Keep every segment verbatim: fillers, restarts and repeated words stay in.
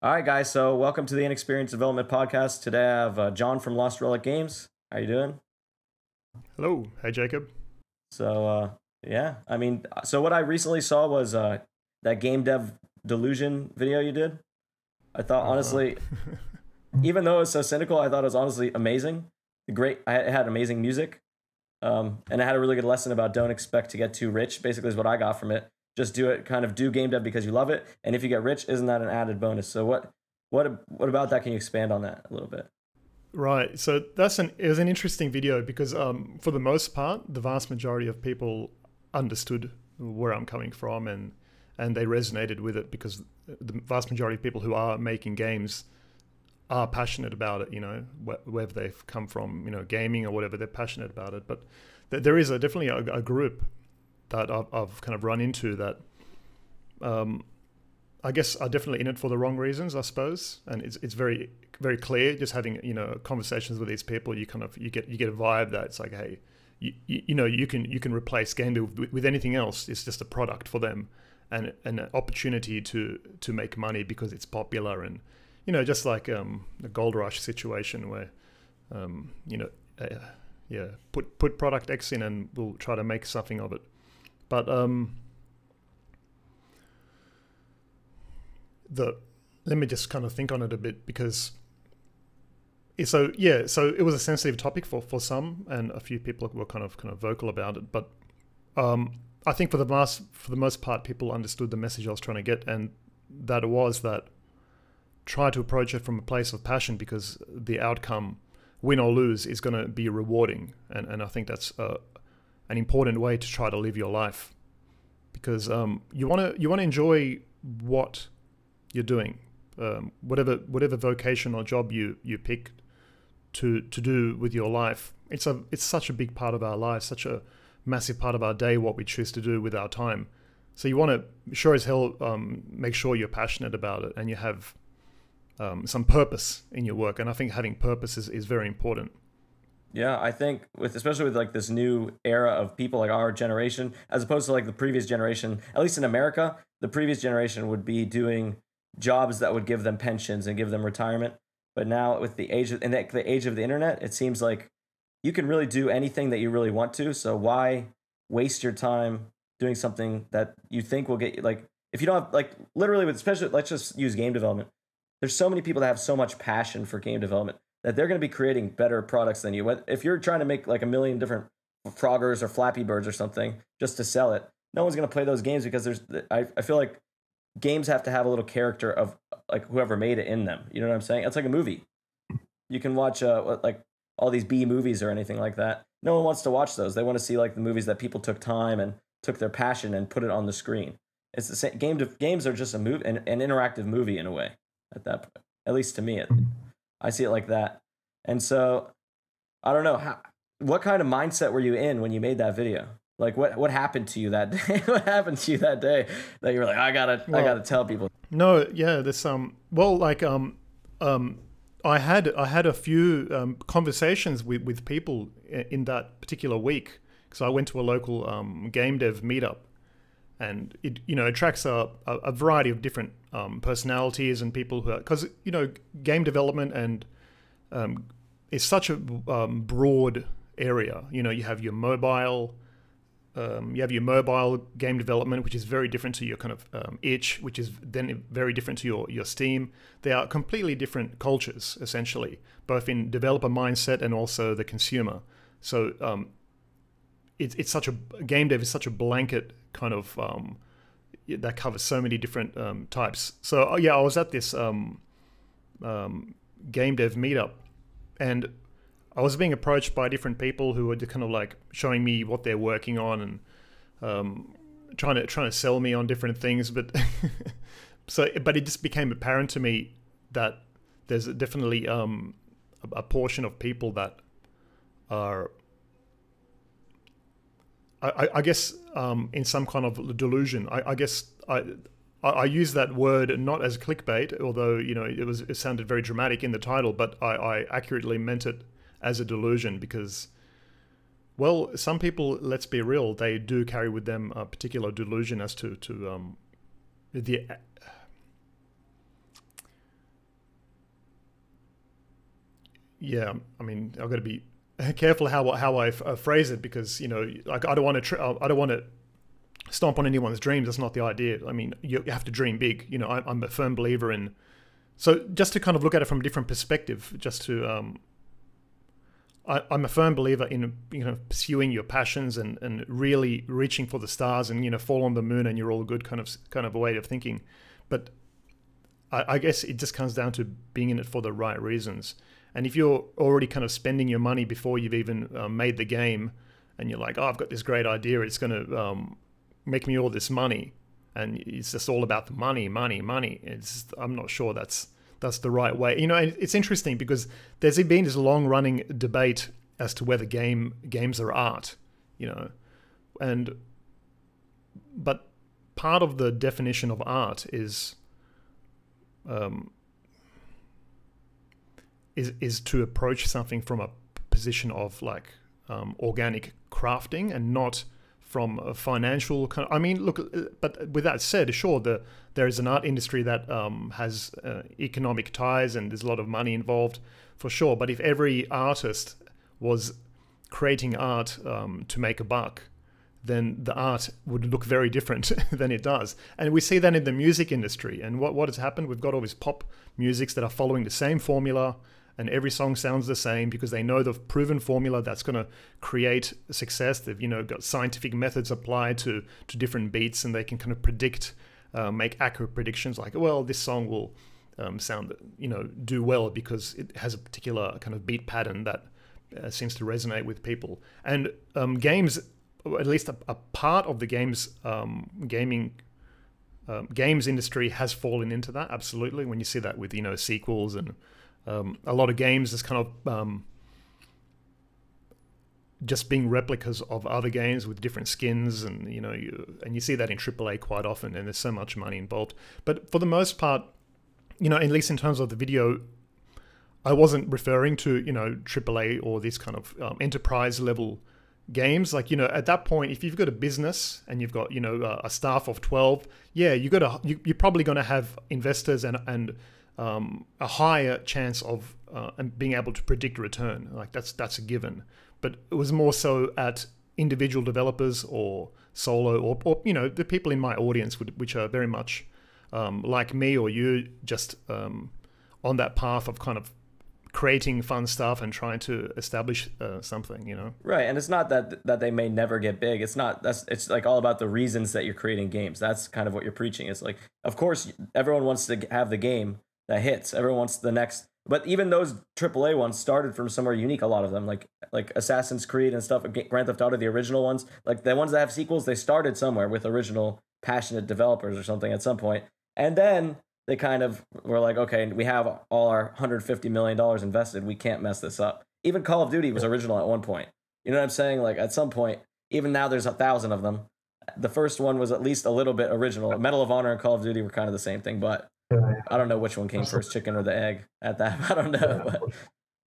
All right, guys, so welcome to the Inexperienced Development Podcast. Today I have uh, John from Lost Relic Games. How you doing? Hello. Hi, Jacob. So, uh, yeah, I mean, so what I recently saw was uh, that Game Dev Delusion video you did. I thought, uh, honestly, even though it was so cynical, I thought it was honestly amazing. Great. It had amazing music, um, and it had a really good lesson about don't expect to get too rich, basically is what I got from it. Just do it, kind of do game dev because you love it. And if you get rich, isn't that an added bonus? So what what, what about that? Can you expand on that a little bit? Right. So that's an, it was an interesting video because um, for the most part, the vast majority of people understood where I'm coming from and, and they resonated with it because the vast majority of people who are making games are passionate about it, you know, whether they've come from, you know, gaming or whatever, they're passionate about it. But th- there is a, definitely a, a group that I've, I've kind of run into that um, I guess are definitely in it for the wrong reasons, I suppose. And it's it's very, very clear just having, you know, conversations with these people, you kind of, you get, you get a vibe that it's like, hey, you, you, you know, you can, you can replace game dev with, with anything else. It's just a product for them and an opportunity to, to make money because it's popular. And, you know, just like um, the gold rush situation where, um, you know, uh, yeah, put, put product X in and we'll try to make something of it. But um, the let me just kind of think on it a bit because so yeah, so it was a sensitive topic for, for some, and a few people were kind of kind of vocal about it. But um, I think for the most for the most part, people understood the message I was trying to get, and that was that try to approach it from a place of passion because the outcome, win or lose, is going to be rewarding, and and I think that's. Uh, An important way to try to live your life, because um, you want to you want to enjoy what you're doing, um, whatever whatever vocation or job you you pick to to do with your life. It's a it's such a big part of our lives, such a massive part of our day, what we choose to do with our time. So you want to sure as hell um, make sure you're passionate about it and you have um, some purpose in your work. And I think having purpose is, is very important. Yeah, I think with especially with like this new era of people like our generation, as opposed to like the previous generation, at least in America, the previous generation would be doing jobs that would give them pensions and give them retirement. But now with the age of, and the age of the internet, it seems like you can really do anything that you really want to. So why waste your time doing something that you think will get you, like if you don't have like literally with especially let's just use game development. There's so many people that have so much passion for game development that they're going to be creating better products than you. If you're trying to make like a million different Froggers or Flappy Birds or something just to sell it, no one's going to play those games because there's, I, I feel like games have to have a little character of like whoever made it in them. You know what I'm saying? It's like a movie. You can watch uh, like all these B movies or anything like that. No one wants to watch those. They want to see like the movies that people took time and took their passion and put it on the screen. It's the same game. Games are just a movie, an, an interactive movie in a way at that point, at least to me. It, I see it like that. And so, I don't know. How, what kind of mindset were you in when you made that video? Like, what, what happened to you that day? What happened to you that day that you were like, I gotta, well, I gotta tell people? No, yeah, there's um, well, like um, um, I had, I had a few um, conversations with, with people in that particular week because I went to a local um, game dev meetup, and it, you know, attracts a, a variety of different um, personalities and people who are, because, you know, game development and um, is such a um, broad area. You know, you have your mobile, um, you have your mobile game development, which is very different to your kind of um, itch, which is then very different to your, your Steam. They are completely different cultures, essentially, both in developer mindset and also the consumer. So um, it's it's such a, game dev is such a blanket kind of um that covers so many different um types. So yeah, I was at this um um game dev meetup and I was being approached by different people who were kind of like showing me what they're working on and um trying to trying to sell me on different things, but so but it just became apparent to me that there's definitely um a, a portion of people that are I, I guess um, in some kind of delusion. I, I guess I, I use that word not as clickbait, although you know it was it sounded very dramatic in the title, but I, I accurately meant it as a delusion because, well, some people, let's be real, they do carry with them a particular delusion as to to um, the yeah, I mean, I've got to be careful how how I uh, phrase it, because, you know, like, I don't want to tr- I don't want to stomp on anyone's dreams. That's not the idea. I mean, you have to dream big. You know, I, I'm a firm believer in. So just to kind of look at it from a different perspective, just to, um, I, I'm a firm believer in, you know, pursuing your passions and, and really reaching for the stars and, you know, fall on the moon and you're all good kind of kind of a way of thinking. But I, I guess it just comes down to being in it for the right reasons. And if you're already kind of spending your money before you've even uh, made the game, and you're like, oh, I've got this great idea, it's going to um, make me all this money. And it's just all about the money, money, money. It's, I'm not sure that's that's the right way. You know, it's interesting because there's been this long-running debate as to whether game games are art. You know, and but part of the definition of art is um, is is to approach something from a position of like um, organic crafting and not from a financial kind of, I mean, look, but with that said, sure, the, there is an art industry that um, has uh, economic ties and there's a lot of money involved, for sure. But if every artist was creating art um, to make a buck, then the art would look very different than it does. And we see that in the music industry. And what, what has happened, we've got all these pop musics that are following the same formula, and every song sounds the same because they know the proven formula that's going to create success. They've, you know, got scientific methods applied to to different beats, and they can kind of predict, uh, make accurate predictions like, well, this song will um, sound, you know, do well because it has a particular kind of beat pattern that uh, seems to resonate with people. And um, games, or at least a, a part of the games, um, gaming um, games industry has fallen into that, absolutely. When you see that with, you know, sequels and Um, a lot of games is kind of um, just being replicas of other games with different skins, and you know, you, and you see that in triple A quite often. And there's so much money involved. But for the most part, you know, at least in terms of the video, I wasn't referring to, you know, triple A or these kind of um, enterprise level games. Like, you know, at that point, if you've got a business and you've got, you know, a staff of twelve, yeah, you got to, you, you're probably going to have investors and and Um, a higher chance of uh, being able to predict return. Like that's that's a given. But it was more so at individual developers or solo or, or you know, the people in my audience, would, which are very much um, like me or you, just um, on that path of kind of creating fun stuff and trying to establish uh, something, you know. Right, and it's not that that they may never get big. It's not that's it's like all about the reasons that you're creating games. That's kind of what you're preaching. It's like, of course, everyone wants to have the game that hits. Everyone wants the next, but even those triple A ones started from somewhere unique. A lot of them, like like Assassin's Creed and stuff, Grand Theft Auto, the original ones, like the ones that have sequels, they started somewhere with original passionate developers or something at some point, and then they kind of were like, okay, we have all our one hundred fifty million dollars invested. We can't mess this up. Even Call of Duty was original at one point. You know what I'm saying? Like at some point, even now there's a thousand of them. The first one was at least a little bit original. Medal of Honor and Call of Duty were kind of the same thing, but I don't know which one came first, chicken or the egg at that. I don't know. But,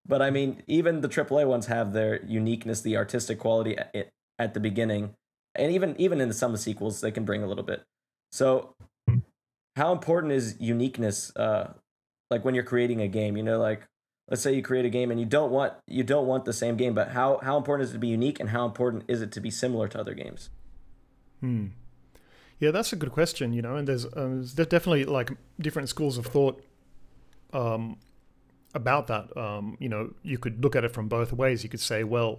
but I mean, even the triple A ones have their uniqueness, the artistic quality at, at the beginning. And even, even in some of the sequels, they can bring a little bit. So how important is uniqueness? Uh, like when you're creating a game, you know, like let's say you create a game and you don't want, you don't want the same game, but how, how important is it to be unique, and how important is it to be similar to other games? Hmm. Yeah, that's a good question, you know, and there's, um, there's definitely like different schools of thought um, about that. Um, you know, you could look at it from both ways. You could say, well,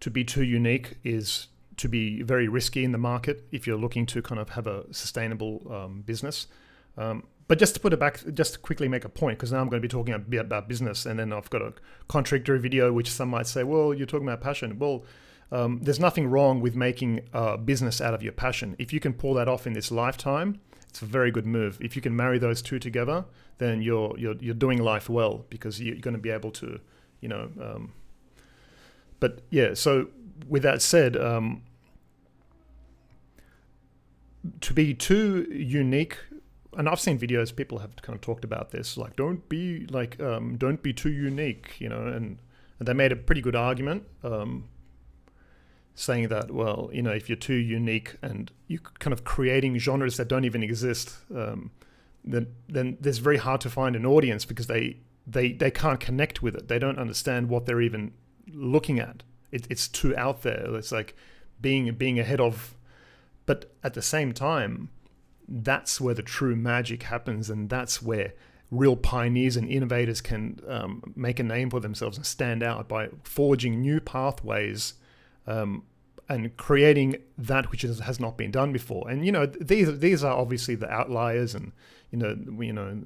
to be too unique is to be very risky in the market if you're looking to kind of have a sustainable um, business. Um, but just to put it back, just to quickly make a point, because now I'm going to be talking about business, and then I've got a contradictory video, which some might say, well, you're talking about passion. Well, Um, there's nothing wrong with making a business out of your passion. If you can pull that off in this lifetime, it's a very good move. If you can marry those two together, then you're you're you're doing life well, because you're going to be able to, you know. Um, but yeah, so with that said, um, to be too unique, and I've seen videos, people have kind of talked about this, like don't be like um, don't be too unique, you know, and, and they made a pretty good argument. Um, saying that, well, you know, if you're too unique and you're kind of creating genres that don't even exist, um, then then it's very hard to find an audience, because they they they can't connect with it. They don't understand what they're even looking at. It, it's too out there. It's like being being ahead of. But at the same time, that's where the true magic happens, and that's where real pioneers and innovators can um, make a name for themselves and stand out by forging new pathways um, and creating that which is, has not been done before. And you know, these these are obviously the outliers, and you know, you know,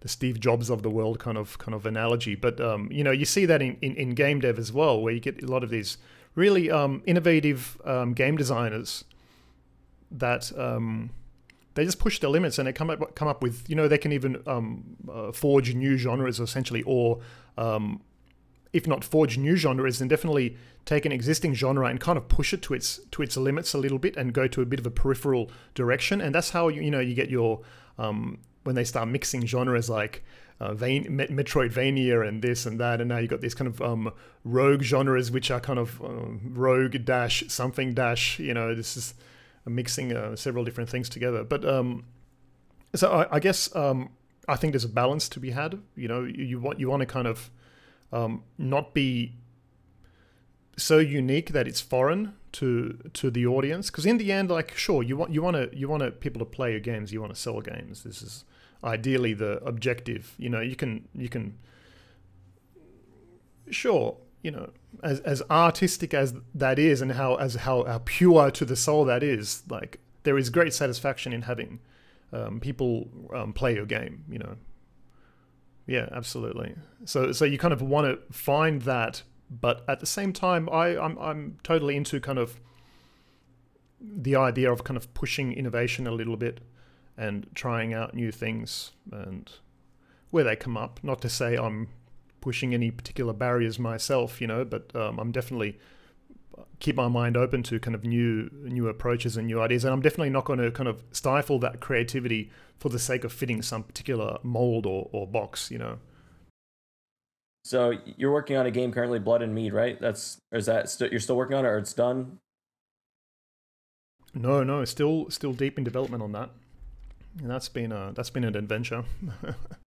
the Steve Jobs of the world kind of kind of analogy. But um, you know, you see that in, in in game dev as well, where you get a lot of these really um, innovative um, game designers that. Um, They just push their limits, and they come up come up with, you know, they can even um, uh, forge new genres essentially, or um, if not forge new genres, then definitely take an existing genre and kind of push it to its to its limits a little bit and go to a bit of a peripheral direction. And that's how you you know you get your um, when they start mixing genres like uh, Vein, Metroidvania and this and that, and now you got these kind of um, rogue genres which are kind of um, rogue dash something dash you know this is. mixing uh, several different things together. But um so I, I guess um I think there's a balance to be had. You know, you, you want you want to kind of um not be so unique that it's foreign to to the audience, because in the end, like, sure, you want you want to you want to people to play your games, you want to sell games. This is ideally the objective. You know, you can you can sure you know, as as artistic as that is, and how as how, how pure to the soul that is, like, there is great satisfaction in having um, people um, play your game. You know, yeah, absolutely. So so you kind of want to find that, but at the same time, I I'm I'm totally into kind of the idea of kind of pushing innovation a little bit and trying out new things and where they come up. Not to say I'm pushing any particular barriers myself, you know, but um, I'm definitely keep my mind open to kind of new new approaches and new ideas, and I'm definitely not going to kind of stifle that creativity for the sake of fitting some particular mold or, or box, you know. So you're working on a game currently, Blood and Mead, right? That's or is that st- you're still working on it, or it's done? No, no, still still deep in development on that, and that's been a, that's been an adventure.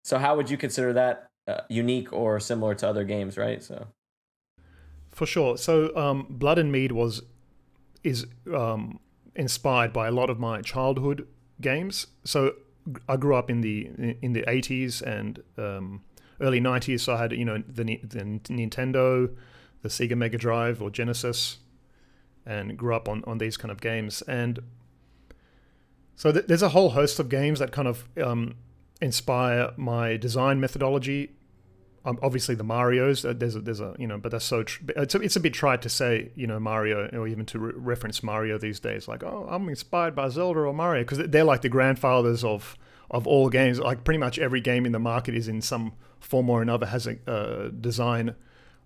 So how would you consider that? Uh, unique or similar to other games, right? So for sure. So um, Blood and Mead was is um, inspired by a lot of my childhood games. So I grew up in the in the eighties and um, early nineties. So I had you know the, the Nintendo, the Sega Mega Drive or Genesis, and grew up on on these kind of games. And so th- there's a whole host of games that kind of um, inspire my design methodology. Um, obviously the Marios, uh, there's a, there's a, you know, but that's so, tr- it's, a, it's a bit trite to say, you know, Mario, or even to re- reference Mario these days, like, oh, I'm inspired by Zelda or Mario, because they're like the grandfathers of, of all games. Like pretty much every game in the market is in some form or another has a uh, design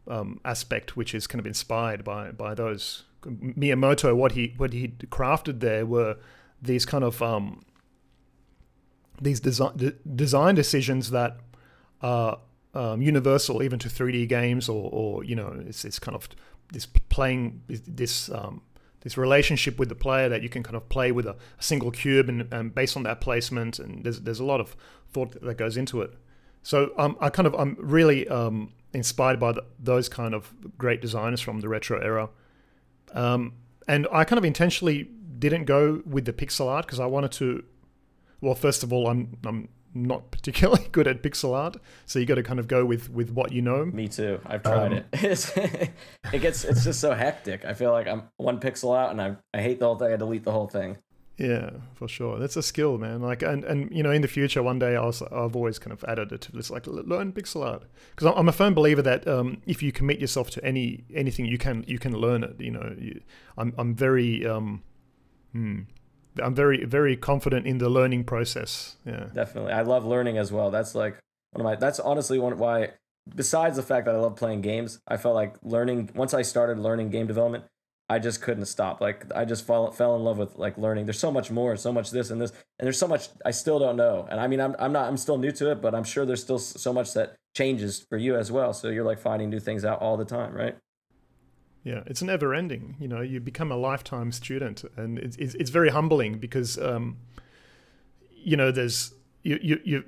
um, aspect, which is kind of inspired by, by those. Miyamoto, what he, what he crafted there were these kind of, um, these design d- design decisions that are um, universal, even to three D games, or, or you know, it's it's kind of this playing this um, this relationship with the player that you can kind of play with a, a single cube, and, and based on that placement, and there's there's a lot of thought that goes into it. So um, I kind of I'm really um, inspired by the, those kind of great designers from the retro era, um, and I kind of intentionally didn't go with the pixel art because I wanted to. Well, first of all, I'm I'm not particularly good at pixel art, so you got to kind of go with, with what you know. Me too. I've tried um, it. it gets it's just so hectic. I feel like I'm one pixel out, and I I hate the whole thing. I delete the whole thing. Yeah, for sure. That's a skill, man. Like, and, and you know, in the future, one day I'll, I've always kind of added it to this, like, learn pixel art, because I'm a firm believer that um, if you commit yourself to any anything, you can you can learn it. You know, you, I'm I'm very um. Hmm, I'm very, very confident in the learning process. Yeah, definitely. I love learning as well. That's like one of my, that's honestly one why, besides the fact that I love playing games, I felt like learning, once I started learning game development, I just couldn't stop. Like I just fall, fell in love with like learning. There's so much more, so much this and this, and there's so much I still don't know. And I mean, I'm, I'm not, I'm still new to it, but I'm sure there's still so much that changes for you as well. So you're like finding new things out all the time, right? Yeah, it's never ending. You know, you become a lifetime student, and it's it's, it's very humbling because, um, you know, there's you you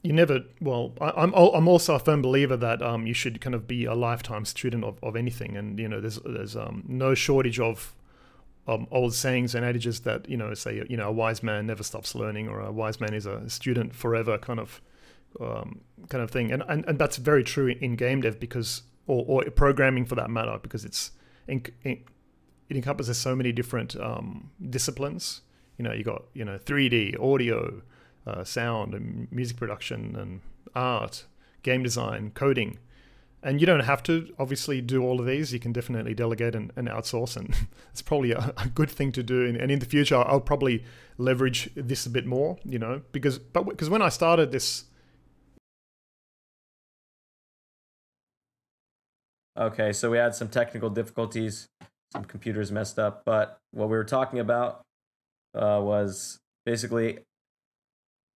you you never, well, I, I'm I'm also a firm believer that um, you should kind of be a lifetime student of, of anything. And, you know, there's there's um, no shortage of um, old sayings and adages that, you know, say, you know, a wise man never stops learning, or a wise man is a student forever kind of um, kind of thing. And, and, and that's very true in game dev, because, or, or programming for that matter, because it's, it encompasses so many different um, disciplines. You know, you got, you know, three D, audio, Uh, sound and music production and art, game design, coding. And you don't have to obviously do all of these. You can definitely delegate and, and outsource, and it's probably a, a good thing to do. And, and in the future, I'll probably leverage this a bit more, you know, because but because when I started this... Okay, so we had some technical difficulties. Some computers messed up. But what we were talking about uh, was basically...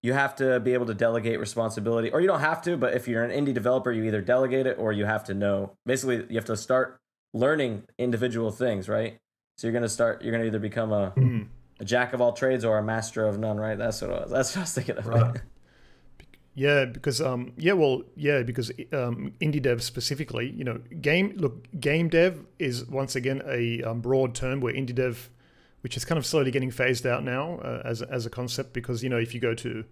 You have to be able to delegate responsibility, or you don't have to, but if you're an indie developer, you either delegate it or you have to know. Basically, you have to start learning individual things, right? So you're going to start, you're going to either become a, mm. a jack of all trades or a master of none, right? That's what I was, that's what I was thinking of. Right. Yeah, because, um, yeah, well, yeah, because um, indie dev specifically, you know, game, look, game dev is once again a um, broad term, where indie dev, which is kind of slowly getting phased out now uh, as, as a concept, because, you know, if you go to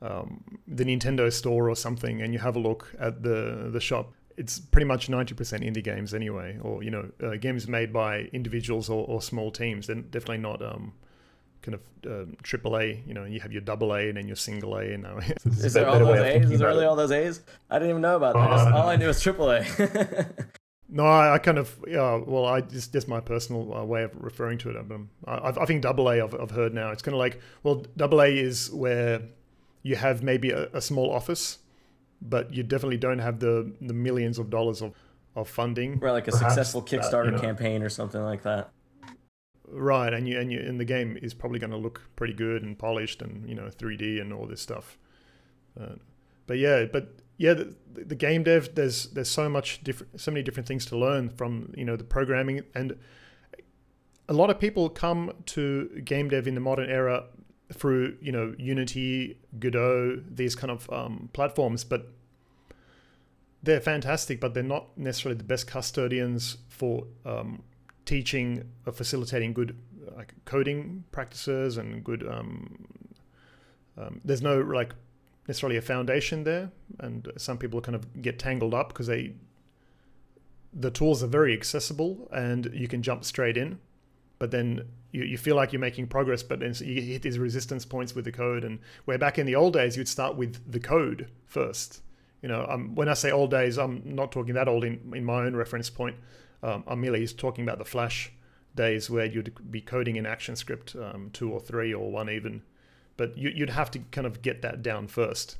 um, the Nintendo store or something and you have a look at the, the shop, it's pretty much ninety percent indie games anyway, or, you know, uh, games made by individuals or, or small teams. They're definitely not um, kind of um, triple A, you know, you have your double A and then your single A. And, uh, is there all those A's? Is there really all those A's? I didn't even know about that. Uh, all I knew was triple A. No, I, I kind of, yeah, well, I just, just my personal uh, way of referring to it. I, I, I think double A I've, I've heard now. It's kind of like, well, double A is where you have maybe a, a small office, but you definitely don't have the, the millions of dollars of, of funding. Right, like a perhaps, successful Kickstarter that, you know, campaign or something like that. Right, and you and you and the game is probably going to look pretty good and polished and, you know, three D and all this stuff. Uh, but yeah, but... Yeah, the, the game dev, there's there's so much different, so many different things to learn from, you know, the programming. And a lot of people come to game dev in the modern era through, you know, Unity, Godot, these kind of um, platforms, but they're fantastic, but they're not necessarily the best custodians for um, teaching or facilitating good uh, coding practices and good, um, um, there's no like, necessarily a foundation there, and some people kind of get tangled up because they the tools are very accessible and you can jump straight in, but then you, you feel like you're making progress, but then you hit these resistance points with the code. And where back in the old days you'd start with the code first, you know, um, when I say old days, I'm not talking that old in, in my own reference point, um, I'm merely talking about the Flash days where you'd be coding in ActionScript um, two or three or one even. But you, you'd have to kind of get that down first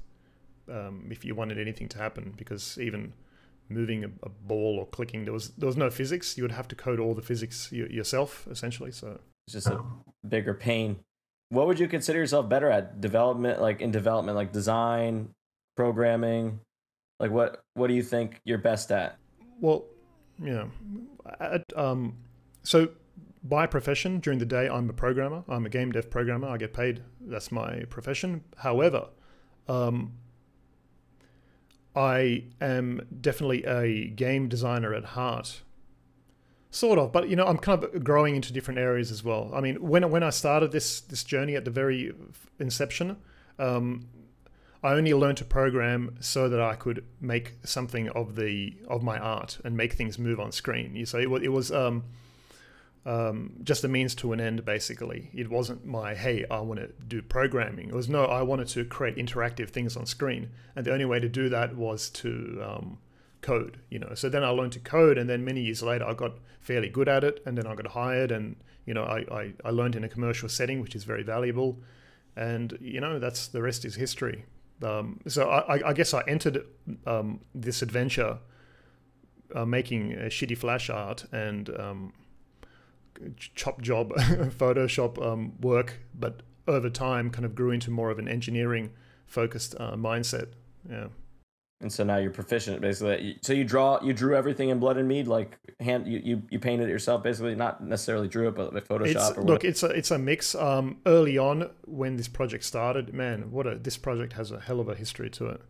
um, if you wanted anything to happen, because even moving a, a ball or clicking, there was there was no physics. You would have to code all the physics you, yourself, essentially. So it's just a bigger pain. What would you consider yourself better at development, like in development, like design, programming? Like what what do you think you're best at? Well, yeah, at, um, so. By profession, during the day, I'm a programmer. I'm a game dev programmer. I get paid. That's my profession. However, um, I am definitely a game designer at heart. Sort of. But, you know, I'm kind of growing into different areas as well. I mean, when, when I started this, this journey at the very inception, um, I only learned to program so that I could make something of the of my art and make things move on screen. You see, it, it was... Um, Um, just a means to an end, basically. It wasn't my, hey, I want to do programming. It was, no, I wanted to create interactive things on screen. And the only way to do that was to um, code, you know. So then I learned to code, and then many years later, I got fairly good at it, and then I got hired, and, you know, I, I, I learned in a commercial setting, which is very valuable. And, you know, that's the rest is history. Um, so I, I guess I entered um, this adventure uh, making a shitty Flash art and... Um, chop job Photoshop um, work, but over time kind of grew into more of an engineering focused uh, mindset. Yeah. And so now you're proficient, basically. So you draw, you drew everything in Blood and Mead, like hand. You you, you painted it yourself, basically. Not necessarily drew it, but like Photoshop. It's, or look, it's a it's a mix. Um, early on when this project started, man, what a this project has a hell of a history to it,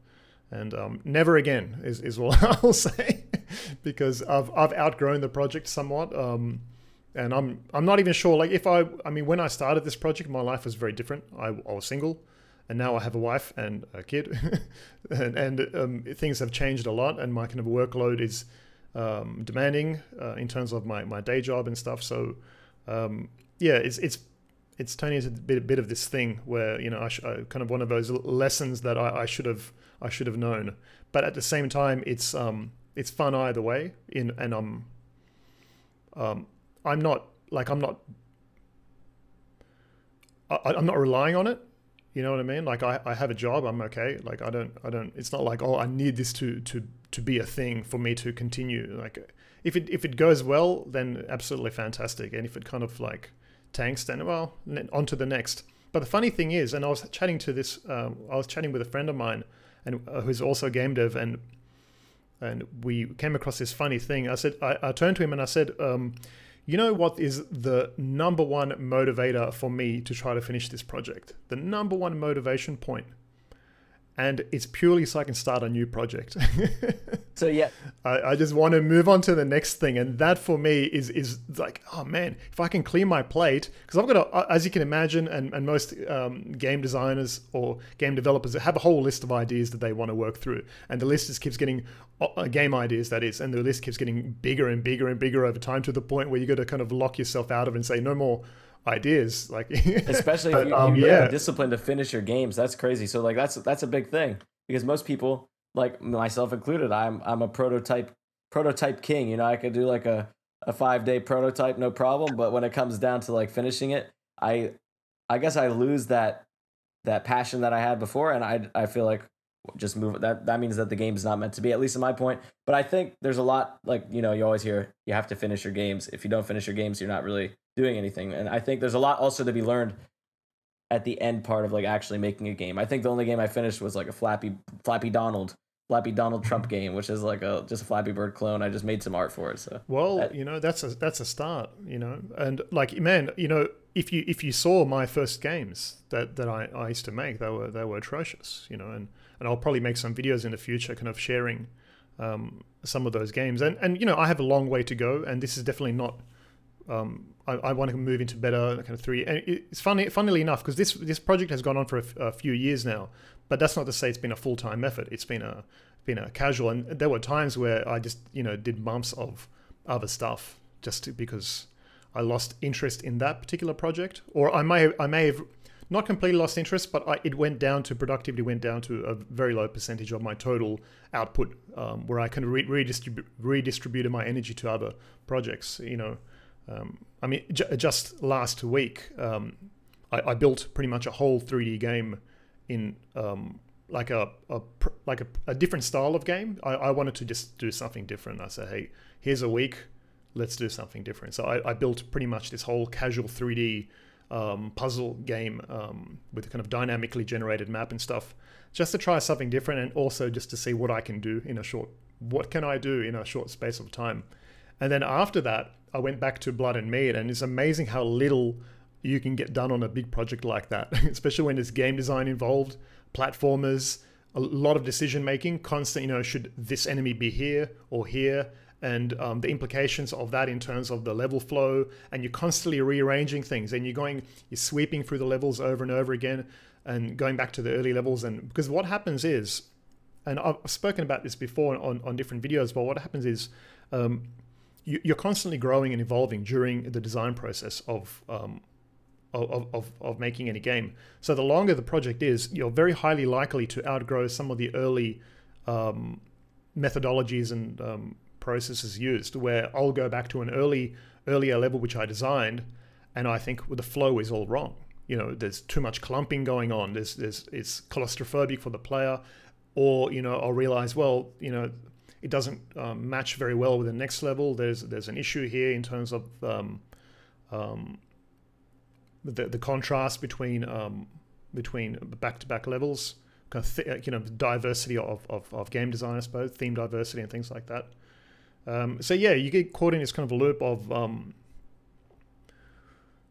and um, never again is is what I'll say, because I've I've outgrown the project somewhat. Um, and I'm I'm not even sure. Like if I I mean, when I started this project, my life was very different. I I was single. And now I have a wife and a kid, and, and um, things have changed a lot. And my kind of workload is um, demanding uh, in terms of my, my day job and stuff. So um, yeah, it's it's it's turning into a bit, a bit of this thing where you know I, sh I kind of one of those lessons that I, I should have I should have known. But at the same time, it's um, it's fun either way. In and I'm um, I'm not like I'm not I, I'm not relying on it. You know what I mean? Like I, I have a job, I'm okay. Like I don't, I don't, it's not like, oh, I need this to, to, to be a thing for me to continue. Like if it, if it goes well, then absolutely fantastic. And if it kind of like tanks, then well, on to the next. But the funny thing is, and I was chatting to this, uh, I was chatting with a friend of mine and uh, who's also a game dev, and, and we came across this funny thing. I said, I, I turned to him and I said, um, you know what is the number one motivator for me to try to finish this project? The number one motivation point. And it's purely so I can start a new project. So yeah. I, I just want to move on to the next thing. And that for me is is like, oh man, if I can clear my plate, because I've got to, as you can imagine, and, and most um, game designers or game developers have a whole list of ideas that they want to work through. And the list just keeps getting, uh, game ideas that is, and the list keeps getting bigger and bigger and bigger over time to the point where you got to kind of lock yourself out of it and say no more ideas, like especially but, if you, um, you yeah. discipline to finish your games. That's crazy. So like that's that's a big thing, because most people, like myself included, I'm I'm a prototype prototype king. You know, I could do like a a five day prototype, no problem. But when it comes down to like finishing it, I I guess I lose that that passion that I had before, and I I feel like just move that that means that the game's not meant to be, at least in my point. But I think there's a lot, like, you know, you always hear you have to finish your games. If you don't finish your games, you're not really doing anything. And I think there's a lot also to be learned at the end part of like actually making a game. I think the only game I finished was like a Flappy Flappy Donald Flappy Donald Trump game, which is like a just a Flappy Bird clone. I just made some art for it. So well, that, you know, that's a that's a start, you know. And like, man, you know, if you if you saw my first games that that I, I used to make, they were they were atrocious, you know, and. And I'll probably make some videos in the future kind of sharing um, some of those games. And, and, you know, I have a long way to go. And this is definitely not... Um, I, I want to move into better kind of three... And it's funny, funnily enough, because this this project has gone on for a, a few years now. But that's not to say it's been a full-time effort. It's been a, been a casual... And there were times where I just, you know, did months of other stuff just to, because I lost interest in that particular project. Or I may I may have... Not completely lost interest, but I, it went down to productivity, went down to a very low percentage of my total output, um, where I can re redistribute redistributed my energy to other projects. You know, um, I mean, j just last week, um, I, I built pretty much a whole three D game in um, like a, a pr like a, a different style of game. I, I wanted to just do something different. I said, hey, here's a week, let's do something different. So I, I built pretty much this whole casual three D. Um, puzzle game um, with a kind of dynamically generated map and stuff, just to try something different, and also just to see what I can do in a short, what can I do in a short space of time. And then after that, I went back to Blood and Mead, and it's amazing how little you can get done on a big project like that, especially when there's game design involved, platformers, a lot of decision making, constant, you know, should this enemy be here or here? And um, the implications of that in terms of the level flow, and you're constantly rearranging things, and you're going, you're sweeping through the levels over and over again, and going back to the early levels. And because what happens is, and I've spoken about this before on, on different videos, but what happens is um, you, you're constantly growing and evolving during the design process of, um, of, of, of making any game. So the longer the project is, you're very highly likely to outgrow some of the early um, methodologies and um, processes used, where I'll go back to an early earlier level which I designed, and I think, well, the flow is all wrong. You know, there's too much clumping going on, there's there's it's claustrophobic for the player, or, you know, I'll realize, well, you know, it doesn't um, match very well with the next level, there's there's an issue here in terms of um, um, the, the contrast between um, between back-to-back levels, kind of th you know diversity of, of, of game design, I suppose, theme diversity and things like that. Um, so yeah, you get caught in this kind of a loop of um,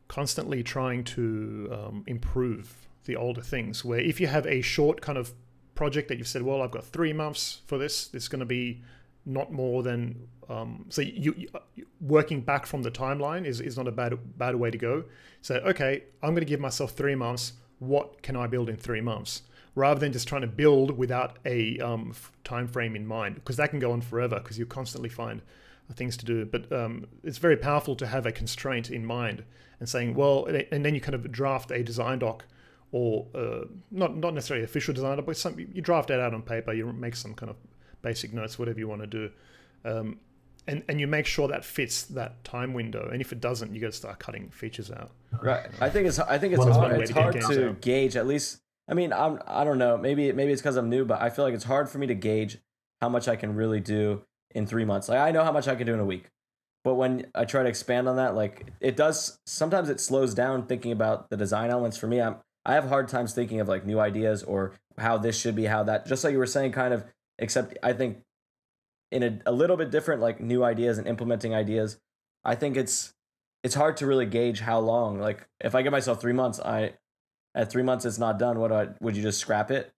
constantly trying to um, improve the older things, where if you have a short kind of project that you've said, well, I've got three months for this, it's going to be not more than, um, so you, you working back from the timeline is, is not a bad, bad way to go. So, okay, I'm going to give myself three months. What can I build in three months? Rather than just trying to build without a um, time frame in mind, because that can go on forever because you constantly find things to do. But um, it's very powerful to have a constraint in mind and saying, well, and then you kind of draft a design doc, or uh, not not necessarily official design doc, but some, you draft that out on paper, you make some kind of basic notes, whatever you want to do. Um, and, and you make sure that fits that time window. And if it doesn't, you got to start cutting features out. Right. You know? I think it's, I think it's well, hard, it's hard to out. gauge, at least. I mean, I'm, I don't know, maybe, maybe it's because I'm new, but I feel like it's hard for me to gauge how much I can really do in three months. Like, I know how much I can do in a week, but when I try to expand on that, like it does, sometimes it slows down thinking about the design elements for me. I'm, I have hard times thinking of like new ideas or how this should be, how that, just like you were saying, kind of, except I think in a, a little bit different, like new ideas and implementing ideas. I think it's, it's hard to really gauge how long, like if I give myself three months, I, at three months, it's not done. What do I, would you just scrap it,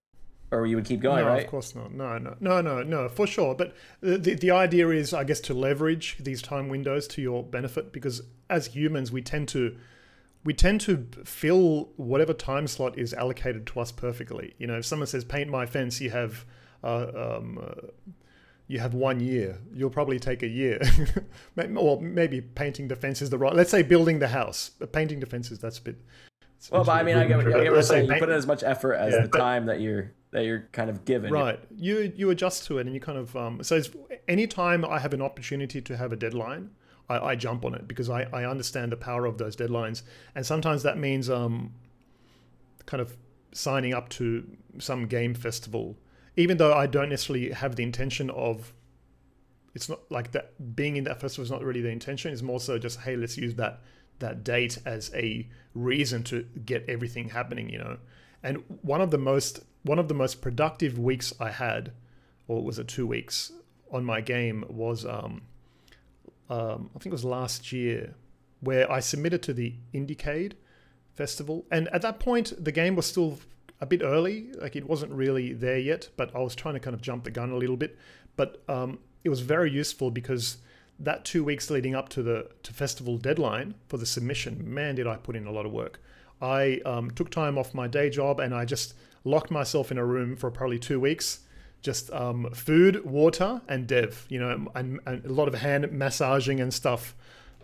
or you would keep going? No, right? Of course not. No, no, no, no, no, for sure. But the, the the idea is, I guess, to leverage these time windows to your benefit, because as humans, we tend to we tend to fill whatever time slot is allocated to us perfectly. You know, if someone says paint my fence, you have uh, um, uh, you have one year. You'll probably take a year, or maybe painting the fence is the right. Let's say building the house, painting the fences. That's a bit. Well, but I mean, I get what you're saying. You put in as much effort as yeah, the time that you're that you're kind of given. Right. You you adjust to it, and you kind of um. So it's, anytime I have an opportunity to have a deadline, I, I jump on it because I I understand the power of those deadlines, and sometimes that means um, kind of signing up to some game festival, even though I don't necessarily have the intention of. It's not like that. Being in that festival is not really the intention. It's more so just, hey, let's use that. that date as a reason to get everything happening, you know. And one of the most one of the most productive weeks I had, or was it two weeks on my game, was um, um, I think it was last year, where I submitted to the IndieCade festival. And at that point, the game was still a bit early, like it wasn't really there yet, but I was trying to kind of jump the gun a little bit. But um, it was very useful because that two weeks leading up to the to festival deadline for the submission, man, did I put in a lot of work. I um, took time off my day job and I just locked myself in a room for probably two weeks, just um, food, water, and dev, you know, and, and a lot of hand massaging and stuff.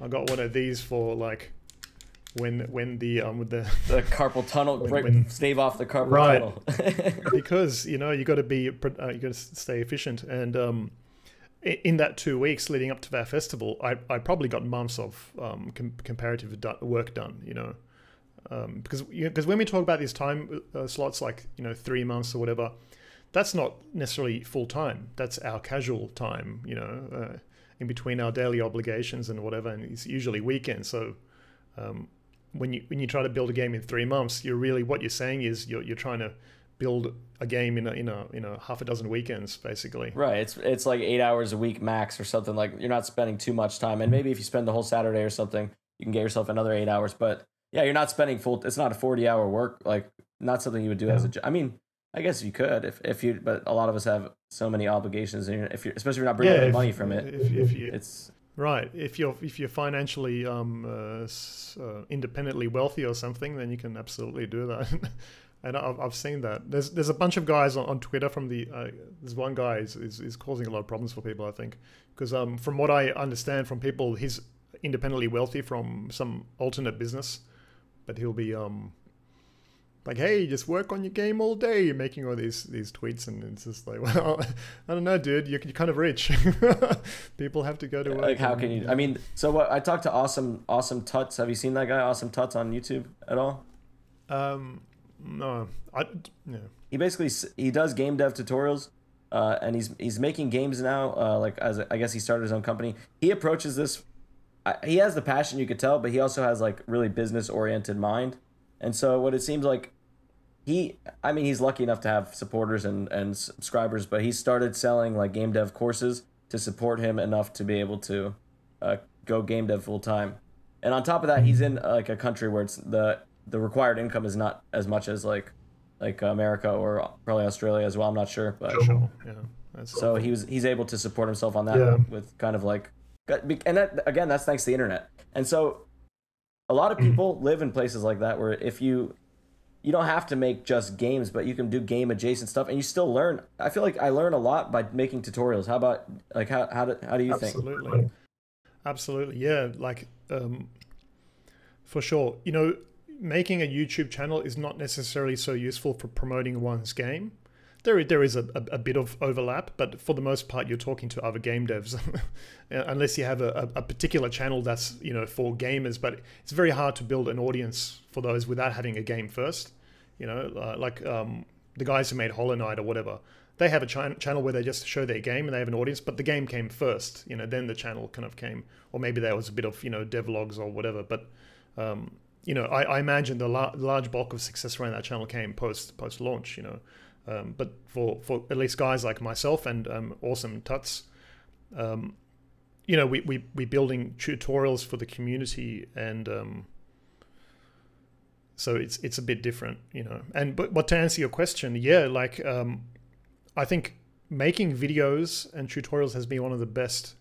I got one of these for like when when the um, with the the carpal tunnel, when, right, when, stave off the carpal right. tunnel. Because you know you got to be uh, you got to stay efficient. And um, in that two weeks leading up to that festival, I, I probably got months of um, com comparative do work done, you know, um, because you know, when we talk about these time uh, slots, like, you know, three months or whatever, that's not necessarily full time. That's our casual time, you know, uh, in between our daily obligations and whatever. And it's usually weekends. So um, when you when you try to build a game in three months, you're really what you're saying is you're, you're trying to build a game in a, in a, in a half a dozen weekends, basically. Right. It's, it's like eight hours a week max or something. Like, you're not spending too much time. And maybe if you spend the whole Saturday or something, you can get yourself another eight hours, but yeah, you're not spending full. It's not a forty hour work, like not something you would do yeah. as a job. I mean, I guess you could if, if you, but a lot of us have so many obligations, and you're, if you're, especially if you're not bringing yeah, any if, money from it, if, if you, it's right. If you're, if you're financially um, uh, uh, independently wealthy or something, then you can absolutely do that. And I've seen that. There's there's a bunch of guys on, on Twitter from the. Uh, there's one guy is, is is causing a lot of problems for people, I think, because um from what I understand from people, he's independently wealthy from some alternate business, but he'll be um like, hey, just work on your game all day, making all these these tweets, and it's just like, well, I don't know, dude, you're, you're kind of rich. People have to go to work. Like, how can you? I mean, so what? I talked to Awesome Awesome Tuts. Have you seen that guy, Awesome Tuts, on YouTube at all? Um. No, I no. He basically he does game dev tutorials, uh, and he's he's making games now. Uh, like as a, I guess he started his own company. He approaches this. I, he has the passion, you could tell, but he also has like really business oriented mind. And so what it seems like, he, I mean, he's lucky enough to have supporters and, and subscribers, but he started selling like game dev courses to support him enough to be able to uh, go game dev full time. And on top of that, he's in like a country where it's the, the required income is not as much as like, like America or probably Australia as well. I'm not sure, but sure. Yeah, that's so cool. he was, he's able to support himself on that yeah. with kind of like, and that, again, that's thanks to the internet. And so a lot of people live in places like that where if you, you don't have to make just games, but you can do game adjacent stuff and you still learn. I feel like I learn a lot by making tutorials. How about like, how, how do, how do you Absolutely. think? Absolutely. Absolutely. Yeah. Like, um, for sure. You know, making a YouTube channel is not necessarily so useful for promoting one's game. There, there is a, a, a bit of overlap, but for the most part, you're talking to other game devs, unless you have a, a particular channel that's, you know, for gamers, but it's very hard to build an audience for those without having a game first. You know, uh, like um, the guys who made Hollow Knight or whatever, they have a ch- channel where they just show their game and they have an audience, but the game came first, you know, then the channel kind of came, or maybe there was a bit of, you know, devlogs or whatever. But, um, you know, I, I imagine the la- large bulk of success around that channel came post, post-launch, you know. Um, but for, for at least guys like myself and um, Awesome Tuts, um, you know, we, we, we building tutorials for the community and... Um, So it's it's a bit different, you know. And but, but to answer your question, yeah, like um, I think making videos and tutorials has been one of the best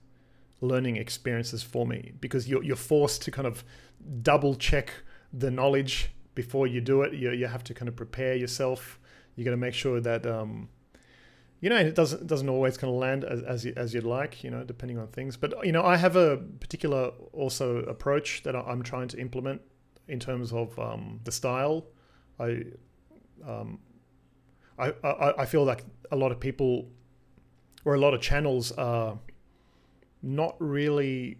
learning experiences for me, because you're you're forced to kind of double check the knowledge before you do it. You you have to kind of prepare yourself. You got to make sure that um, you know, it doesn't doesn't always kind of land as as, you, as you'd like, you know, depending on things. But you know, I have a particular also approach that I'm trying to implement in terms of um, the style. I, um, I, I, I feel like a lot of people or a lot of channels are not really,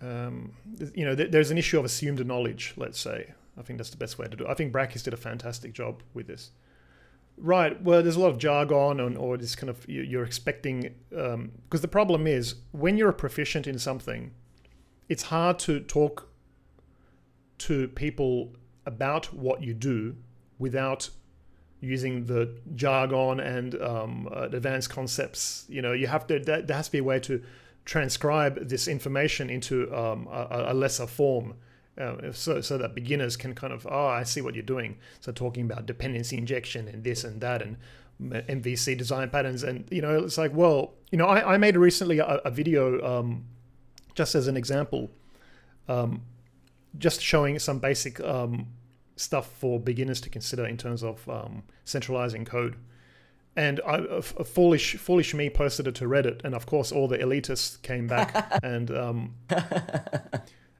um, you know, th- there's an issue of assumed knowledge, let's say. I think that's the best way to do it. I think Brackys did a fantastic job with this. Right, well, there's a lot of jargon and, or this kind of, you're expecting, um, because the problem is when you're proficient in something, it's hard to talk to people about what you do without using the jargon and um, uh, advanced concepts. You know, you have to, that, there has to be a way to transcribe this information into um, a, a lesser form uh, so, so that beginners can kind of, oh, I see what you're doing. So talking about dependency injection and this and that and M V C design patterns. And, you know, it's like, well, you know, I, I made recently a, a video um, just as an example, um, just showing some basic um, stuff for beginners to consider in terms of um, centralizing code. And I, a, a foolish, foolish me posted it to Reddit, and of course all the elitists came back and um,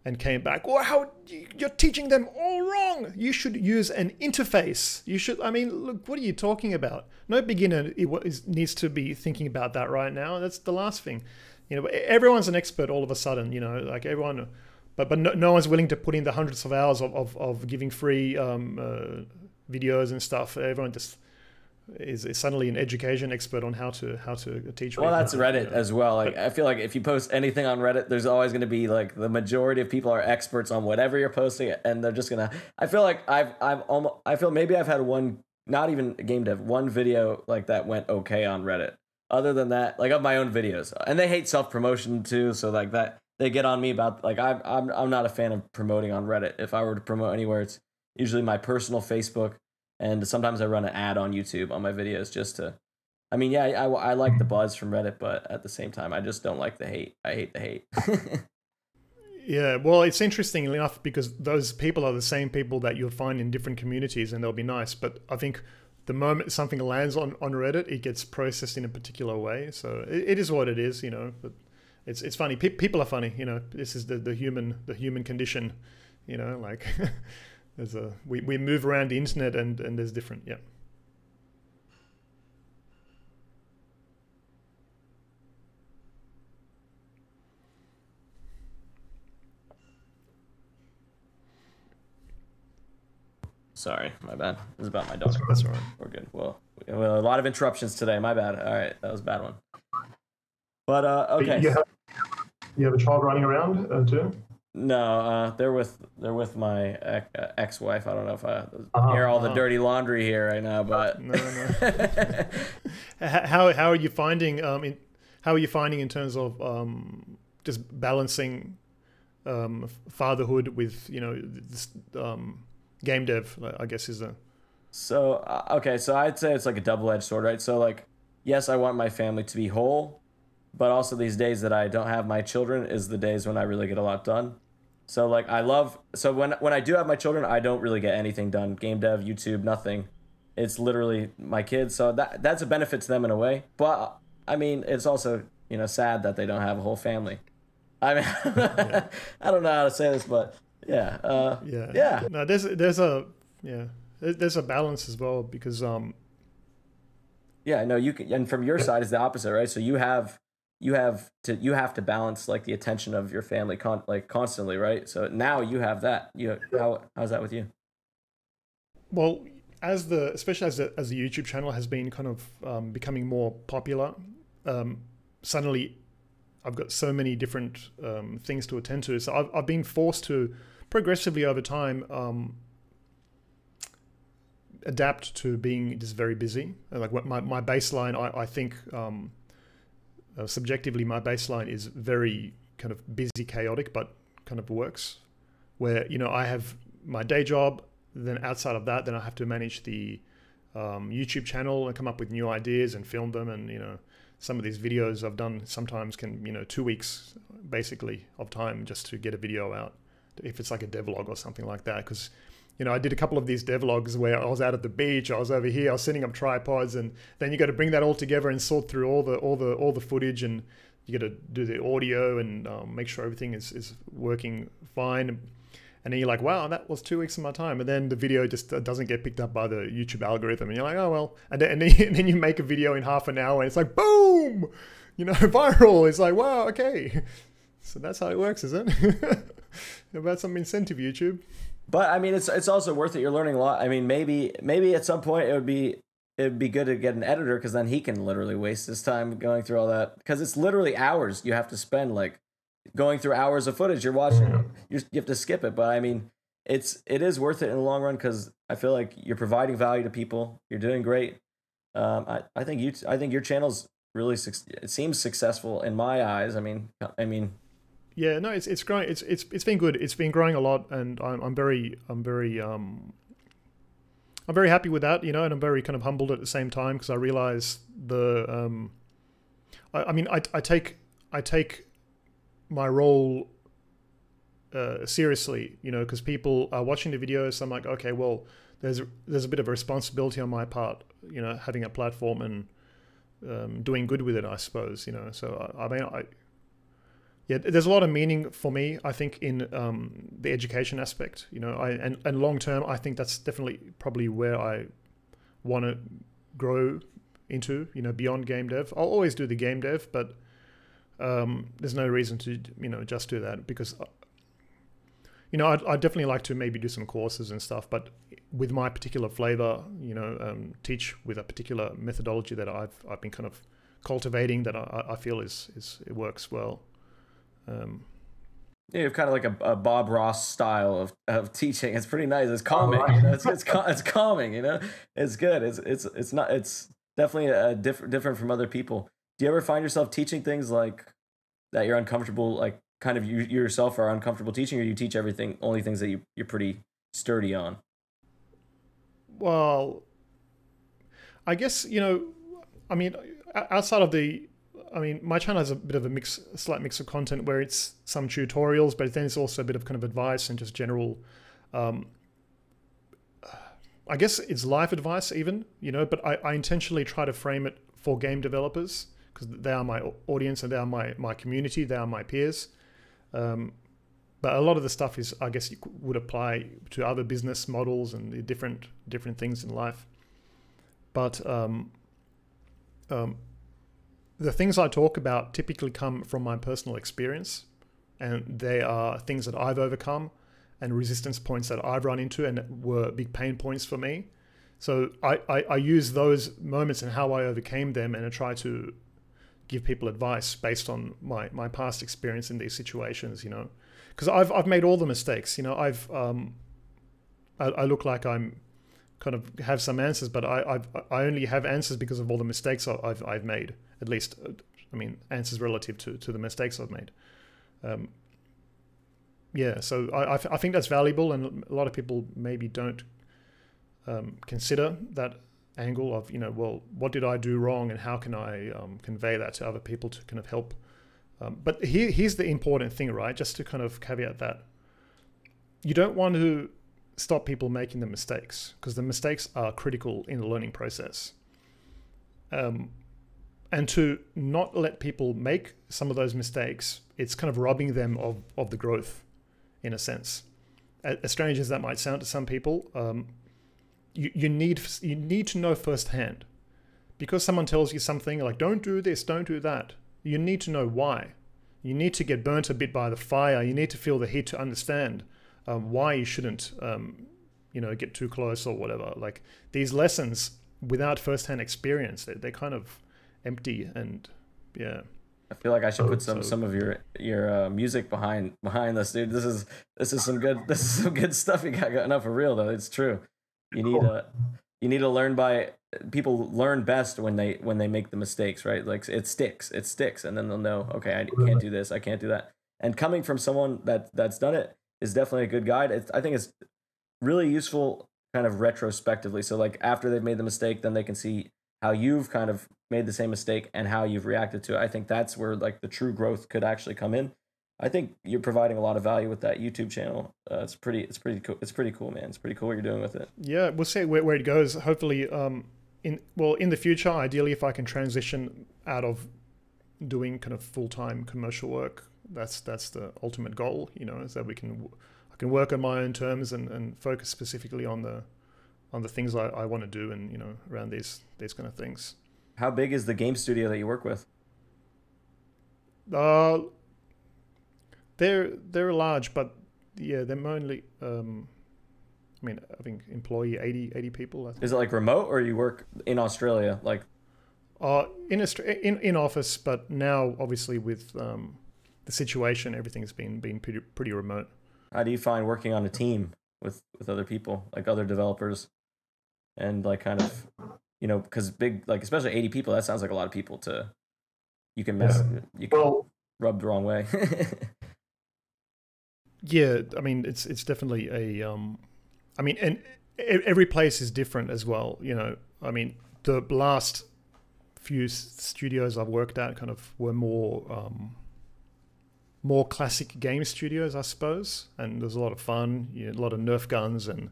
and came back. Wow, you're teaching them all wrong. You should use an interface. You should. I mean, look, what are you talking about? No beginner is, needs to be thinking about that right now. That's the last thing. You know, everyone's an expert all of a sudden, you know, like everyone, but but no, no one's willing to put in the hundreds of hours of, of, of giving free um, uh, videos and stuff. Everyone just is, is suddenly an education expert on how to how to teach. Well, people. That's Reddit, you know, as well. Like, but I feel like if you post anything on Reddit, there's always going to be like the majority of people are experts on whatever you're posting, and they're just gonna. I feel like I've I've almost I feel maybe I've had one, not even game dev, one video like that went okay on Reddit. Other than that, like of my own videos, and they hate self-promotion too. So like that, they get on me about like, I'm, I'm, I'm not a fan of promoting on Reddit. If I were to promote anywhere, it's usually my personal Facebook. And sometimes I run an ad on YouTube on my videos just to, I mean, yeah, I, I like the buzz from Reddit, but at the same time, I just don't like the hate. I hate the hate. Yeah. Well, it's interesting enough because those people are the same people that you'll find in different communities and they'll be nice. But I think the moment something lands on, on Reddit, it gets processed in a particular way. So it, it is what it is, you know. But it's it's funny. Pe- people are funny, you know. This is the, the human the human condition, you know. Like there's a we, we move around the internet and, and there's different, yeah. Sorry, my bad. This is about my dog. That's all right. We're good. Well, we have a lot of interruptions today. My bad. All right, that was a bad one. But, uh, okay. But you, have, you have a child running around, uh, too? No, uh, they're with they're with my ex-wife. I don't know if I uh-huh, hear all uh-huh. the dirty laundry here right now, but no, no. how how are you finding um in, how are you finding in terms of um just balancing um fatherhood with, you know, this, um game dev, I guess, is a so uh, okay. So I'd say it's like a double-edged sword, right? So like, yes, I want my family to be whole, but also these days that I don't have my children is the days when I really get a lot done. So like I love, so when when I do have my children, I don't really get anything done. Game dev, YouTube, nothing. It's literally my kids. So that that's a benefit to them in a way. But I mean, it's also, you know, sad that they don't have a whole family. I mean, yeah. I don't know how to say this, but yeah. Uh, yeah. Yeah. No, there's, there's a, yeah, there's a balance as well because, um, yeah, no, you can, and from your side is the opposite, right? So you have, you have to you have to balance like the attention of your family con- like constantly, right? So now you have that. You how how's that with you? Well, as the especially as the as the YouTube channel has been kind of um, becoming more popular, um, suddenly I've got so many different um, things to attend to. So I've I've been forced to progressively over time um, adapt to being just very busy. Like what my my baseline, I I think. Um, Uh, subjectively, my baseline is very kind of busy, chaotic, but kind of works where, you know, I have my day job. Then outside of that, then I have to manage the um, YouTube channel and come up with new ideas and film them. And, you know, some of these videos I've done sometimes can, you know, two weeks basically of time just to get a video out if it's like a devlog or something like that. Because, you know, I did a couple of these devlogs where I was out at the beach, I was over here, I was setting up tripods, and then you got to bring that all together and sort through all the all the all the footage, and you got to do the audio and um, make sure everything is is working fine. And then you're like, wow, that was two weeks of my time. And then the video just doesn't get picked up by the YouTube algorithm, and you're like, oh well. And then, and then, and then you make a video in half an hour, and it's like, boom, you know, viral. It's like, wow, okay. So that's how it works, is it? About some incentive, YouTube. But I mean, it's it's also worth it. You're learning a lot. I mean, maybe maybe at some point it would be it would be good to get an editor, because then he can literally waste his time going through all that, because it's literally hours you have to spend like going through hours of footage you're watching. You're, you have to skip it. But I mean, it's it is worth it in the long run, because I feel like you're providing value to people. You're doing great. Um, I I think you I think your channel's really it seems successful in my eyes. I mean I mean. Yeah, no, it's it's growing. It's it's it's been good. It's been growing a lot, and I'm I'm very I'm very um I'm very happy with that, you know, and I'm very kind of humbled at the same time, because I realize the um I, I mean I I take I take my role uh, seriously, you know, because people are watching the videos. So I'm like, okay, well, there's there's a bit of a responsibility on my part, you know, having a platform and um, doing good with it, I suppose, you know. So I, I mean I. Yeah, there's a lot of meaning for me, I think, in um, the education aspect, you know, I, and, and long term, I think that's definitely probably where I want to grow into, you know, beyond game dev. I'll always do the game dev, but um, there's no reason to, you know, just do that, because, you know, I'd, I'd definitely like to maybe do some courses and stuff, but with my particular flavor, you know, um, teach with a particular methodology that I've I've been kind of cultivating, that I, I feel is, is it works well. Um, yeah, you have kind of like a, a Bob Ross style of, of teaching. It's pretty nice. It's calming. You know? It's it's, cal- it's calming. You know, it's good. It's it's it's not. It's definitely a, a different different from other people. Do you ever find yourself teaching things like that you're uncomfortable, like kind of you yourself are uncomfortable teaching, or you teach everything only things that you you're pretty sturdy on? Well, I guess, you know, I mean, outside of the. I mean, my channel has a bit of a mix, a slight mix of content where it's some tutorials, but then it's also a bit of kind of advice and just general, um, I guess it's life advice even, you know, but I, I intentionally try to frame it for game developers, because they are my audience and they are my, my community, they are my peers. Um, but a lot of the stuff is, I guess, you would apply to other business models and the different, different things in life. But, um, um, the things I talk about typically come from my personal experience, and they are things that I've overcome and resistance points that I've run into and were big pain points for me. So I, I, I use those moments and how I overcame them, and I try to give people advice based on my, my past experience in these situations, you know, because I've, I've made all the mistakes, you know, I've, um, I, I look like I'm kind of have some answers, but I, I've, I only have answers because of all the mistakes I've, I've made, at least, I mean, answers relative to, to the mistakes I've made. Um, yeah, so I, I, I think that's valuable, and a lot of people maybe don't um, consider that angle of, you know, well, what did I do wrong and how can I um, convey that to other people to kind of help? Um, but here, here's the important thing, right? Just to kind of caveat that. You don't want to stop people making the mistakes, because the mistakes are critical in the learning process. Um, and to not let people make some of those mistakes, it's kind of robbing them of, of the growth, in a sense. As strange as that might sound to some people, um, You, you need you need to know firsthand. Because someone tells you something like, don't do this, don't do that, you need to know why. You need to get burnt a bit by the fire. You need to feel the heat to understand um, why you shouldn't, um, you know, get too close or whatever. Like, these lessons without firsthand experience, they're, they're kind of empty. And yeah, I feel like I should put some so, some of your your uh, music behind behind this, dude. This is this is some good this is some good stuff you got going up for real though. It's true. You need cool. a, you need to learn by people learn best when they when they make the mistakes, right? Like it sticks, it sticks, and then they'll know, okay, I can't do this, I can't do that. And coming from someone that that's done it is definitely a good guide. It's, I think it's really useful, kind of retrospectively. So like after they've made the mistake, then they can see how you've kind of made the same mistake and how you've reacted to it. I think that's where like the true growth could actually come in. I think you're providing a lot of value with that YouTube channel. Uh, it's pretty, it's pretty cool. It's pretty cool, man. It's pretty cool what you're doing with it. Yeah, we'll see where, where it goes. Hopefully, um, in well, in the future, ideally, if I can transition out of doing kind of full-time commercial work, that's that's the ultimate goal. You know, is that we can, I can work on my own terms and, and focus specifically on the, on the things I, I want to do, and you know, around these these kind of things. How big is the game studio that you work with? Uh. They're they're large, but yeah, they're mainly. Um, I mean, I think employee eighty, eighty people. I think. Is it like remote, or you work in Australia? Like, uh, in in in office, but now obviously with um, the situation, everything's been been pretty pretty remote. How do you find working on a team with with other people, like other developers, and like kind of, you know, because big, like especially eighty people, that sounds like a lot of people to. You can mess. Yeah. You can well, rub the wrong way. Yeah, I mean, it's it's definitely a, um, I mean, and every place is different as well, you know. I mean, the last few studios I've worked at kind of were more, um, more classic game studios, I suppose. And there's a lot of fun, you know, a lot of Nerf guns and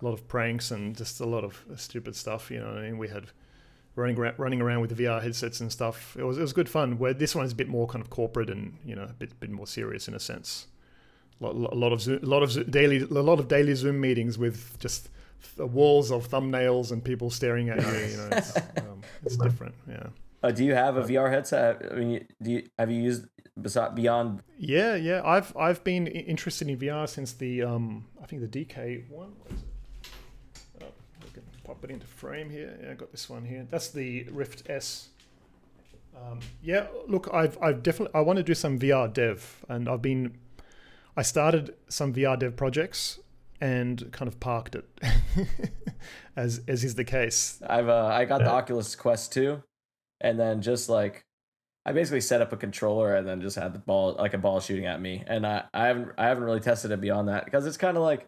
a lot of pranks and just a lot of stupid stuff, you know what I mean? We had running around, running around with V R headsets and stuff. It was, it was good fun, where this one's a bit more kind of corporate and, you know, a bit, bit more serious in a sense. A lot of Zoom, a lot of daily, a lot of daily Zoom meetings with just walls of thumbnails and people staring at you. You know, it's, um, it's different. Yeah. Uh, do you have a V R headset? I mean, do you have you used beyond? Yeah, yeah. I've I've been interested in V R since the um I think the D K one. What is it? Oh, we can pop it into frame here. Yeah, I got this one here. That's the Rift S. Um, yeah. Look, I've I've definitely I want to do some V R dev, and I've been. I started some V R dev projects and kind of parked it, as as is the case. I've uh, I got yeah. the Oculus Quest two, and then just like I basically set up a controller and then just had the ball like a ball shooting at me, and I I haven't I haven't really tested it beyond that, because it's kind of like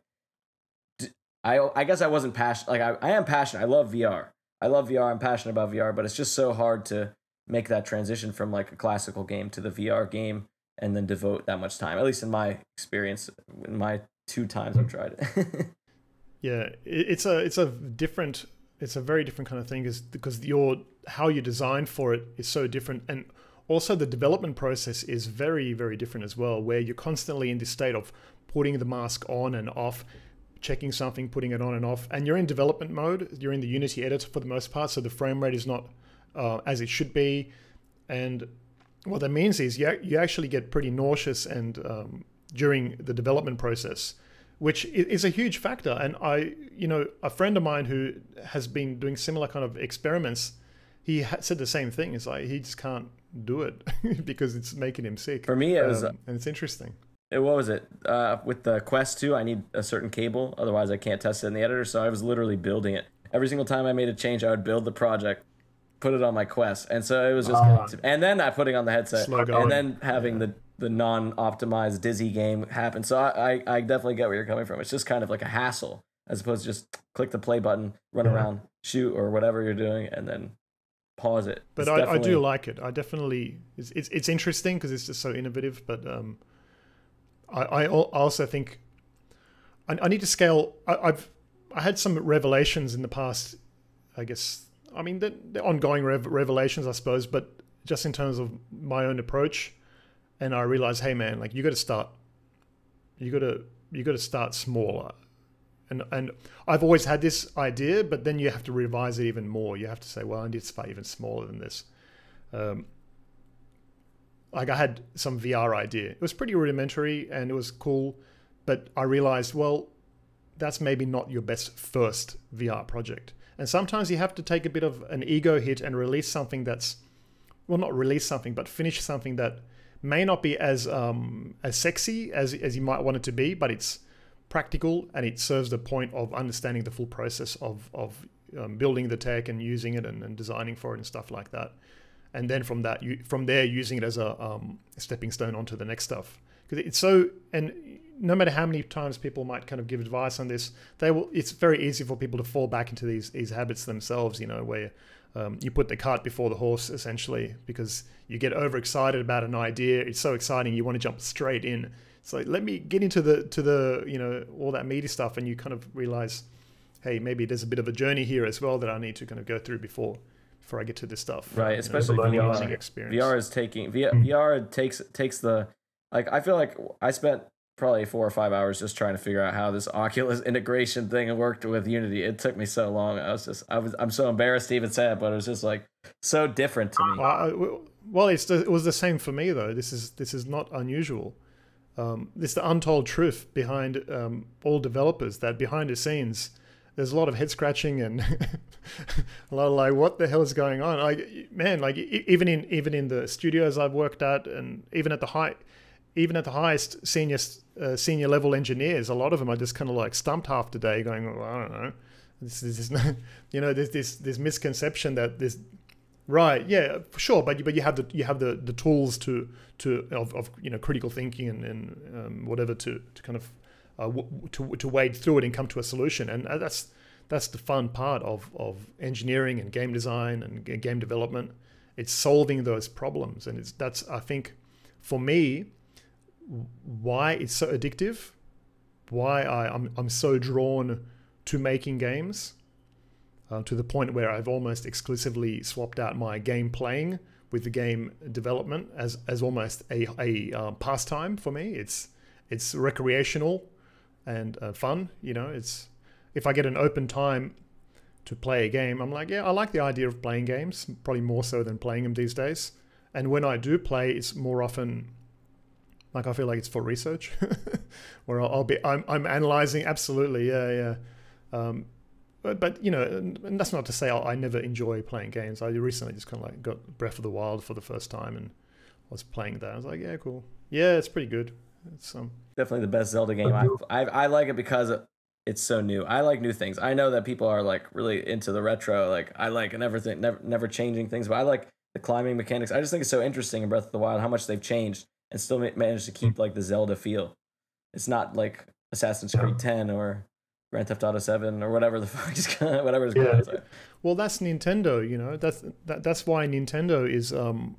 I I guess I wasn't passionate. Like I I am passionate. I love V R. I love V R. I'm passionate about V R, but it's just so hard to make that transition from like a classical game to the V R game. And then devote that much time, at least in my experience, in my two times I've tried it. Yeah, it's a it's a different, it's a very different kind of thing, is because your how you design for it is so different, and also the development process is very very different as well, where you're constantly in this state of putting the mask on and off, checking something, putting it on and off, and you're in development mode. You're in the Unity editor for the most part, so the frame rate is not uh, as it should be, and what that means is you, you actually get pretty nauseous and um, during the development process, which is a huge factor. And I, you know, a friend of mine who has been doing similar kind of experiments, he said the same thing. It's like he just can't do it because it's making him sick. For me, it was, um, and it's interesting. It, what was it uh, with the Quest two? I need a certain cable, otherwise I can't test it in the editor. So I was literally building it. Every single time I made a change, I would build the project, put it on my Quest, and so it was just. Uh, and then I putting on the headset, and then having yeah. the the non-optimized dizzy game happen. So I, I I definitely get where you're coming from. It's just kind of like a hassle as opposed to just click the play button, run yeah. around, shoot, or whatever you're doing, and then pause it. But I, definitely... I do like it. I definitely it's it's, it's interesting because it's just so innovative. But um, I I also think I, I need to scale. I, I've I had some revelations in the past. I guess I mean the, the ongoing rev- revelations, I suppose. But just in terms of my own approach. And I realized, hey man, like you got to start, you got to you got to start smaller, and and I've always had this idea, but then you have to revise it even more. You have to say, well, I need to start even smaller than this. Um, like I had some V R idea. It was pretty rudimentary and it was cool, but I realized, well, that's maybe not your best first V R project. And sometimes you have to take a bit of an ego hit and release something that's, well, not release something, but finish something that may not be as um, as sexy as, as you might want it to be, but it's practical and it serves the point of understanding the full process of, of um, building the tech and using it and, and designing for it and stuff like that. And then from that, you, from there, using it as a um, stepping stone onto the next stuff. Because it's so, and no matter how many times people might kind of give advice on this, they will. It's very easy for people to fall back into these these habits themselves, you know, where Um, you put the cart before the horse, essentially, because you get overexcited about an idea. It's so exciting, you want to jump straight in. It's like, let me get into the to the you know all that meaty stuff, and you kind of realize, hey, maybe there's a bit of a journey here as well that I need to kind of go through before before I get to this stuff. Right, especially you know, V R experience. V R is taking v- mm. V R takes takes the like. I feel like I spent probably four or five hours just trying to figure out how this Oculus integration thing worked with Unity. It took me so long. I was just, I was, I'm so embarrassed to even say it, but it was just like so different to me. Well, well it's the, it was the same for me though. This is, this is not unusual. Um, it's the untold truth behind um, all developers that behind the scenes, there's a lot of head scratching and a lot of like, what the hell is going on? Like, man, like even in, even in the studios I've worked at and even at the high, Even at the highest senior uh, senior level engineers, a lot of them are just kind of like stumped half the day, going, well, I don't know. This is no, you know, there's this this misconception that this, right? Yeah, for sure. But you, but you have the you have the, the tools to to of, of you know critical thinking and, and um, whatever to to kind of uh, w- to to wade through it and come to a solution. And that's that's the fun part of of engineering and game design and g- game development. It's solving those problems, and it's that's I think for me. Why it's so addictive, why I, I'm I'm so drawn to making games, uh, to the point where I've almost exclusively swapped out my game playing with the game development as as almost a a uh, pastime for me. It's it's recreational and uh, fun. You know, it's if I get an open time to play a game, I'm like, yeah, I like the idea of playing games, probably more so than playing them these days. And when I do play, it's more often. Like I feel like it's for research, where I'll, I'll be I'm I'm analyzing absolutely yeah yeah, um, but, but you know and, and that's not to say I'll, I never enjoy playing games. I recently just kind of like got Breath of the Wild for the first time and I was playing that. I was like yeah cool yeah it's pretty good. It's um definitely the best Zelda game. I I, I like it because it's so new. I like new things. I know that people are like really into the retro. Like I like and everything never never changing things, but I like the climbing mechanics. I just think it's so interesting in Breath of the Wild how much they've changed. And still manage to keep like the Zelda feel. It's not like Assassin's yeah. Creed ten or Grand Theft Auto seven or whatever the fuck is going, whatever is going on. Yeah. Well, that's Nintendo, you know. That's that, that's why Nintendo is um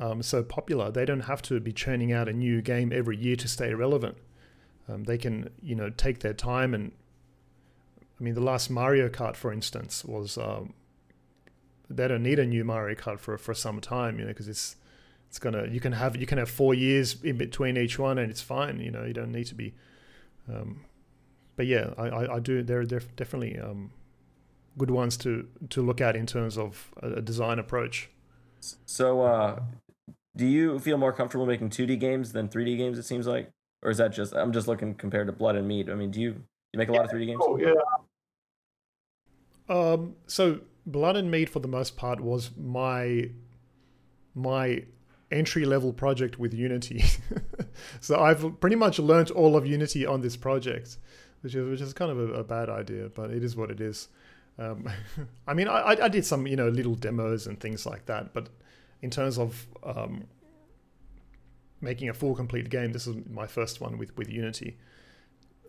um so popular. They don't have to be churning out a new game every year to stay relevant. Um, they can, you know, take their time and. I mean, the last Mario Kart, for instance, was. Um, they don't need a new Mario Kart for for some time, you know, because it's. It's gonna. You can have. You can have four years in between each one, and it's fine. You know, you don't need to be. Um, but yeah, I, I, I do. There, there are definitely um, good ones to to look at in terms of a design approach. So, uh, do you feel more comfortable making two D games than three D games? It seems like, or is that just? I'm just looking compared to Blood and Mead. I mean, do you, you make a yeah, lot of three D games? Oh yeah. Um. So Blood and Mead, for the most part, was my my entry-level project with Unity. So I've pretty much learnt all of Unity on this project, which is, which is kind of a, a bad idea, but it is what it is. Um, I mean, I, I did some, you know, little demos and things like that, but in terms of um, making a full complete game, this is my first one with, with Unity.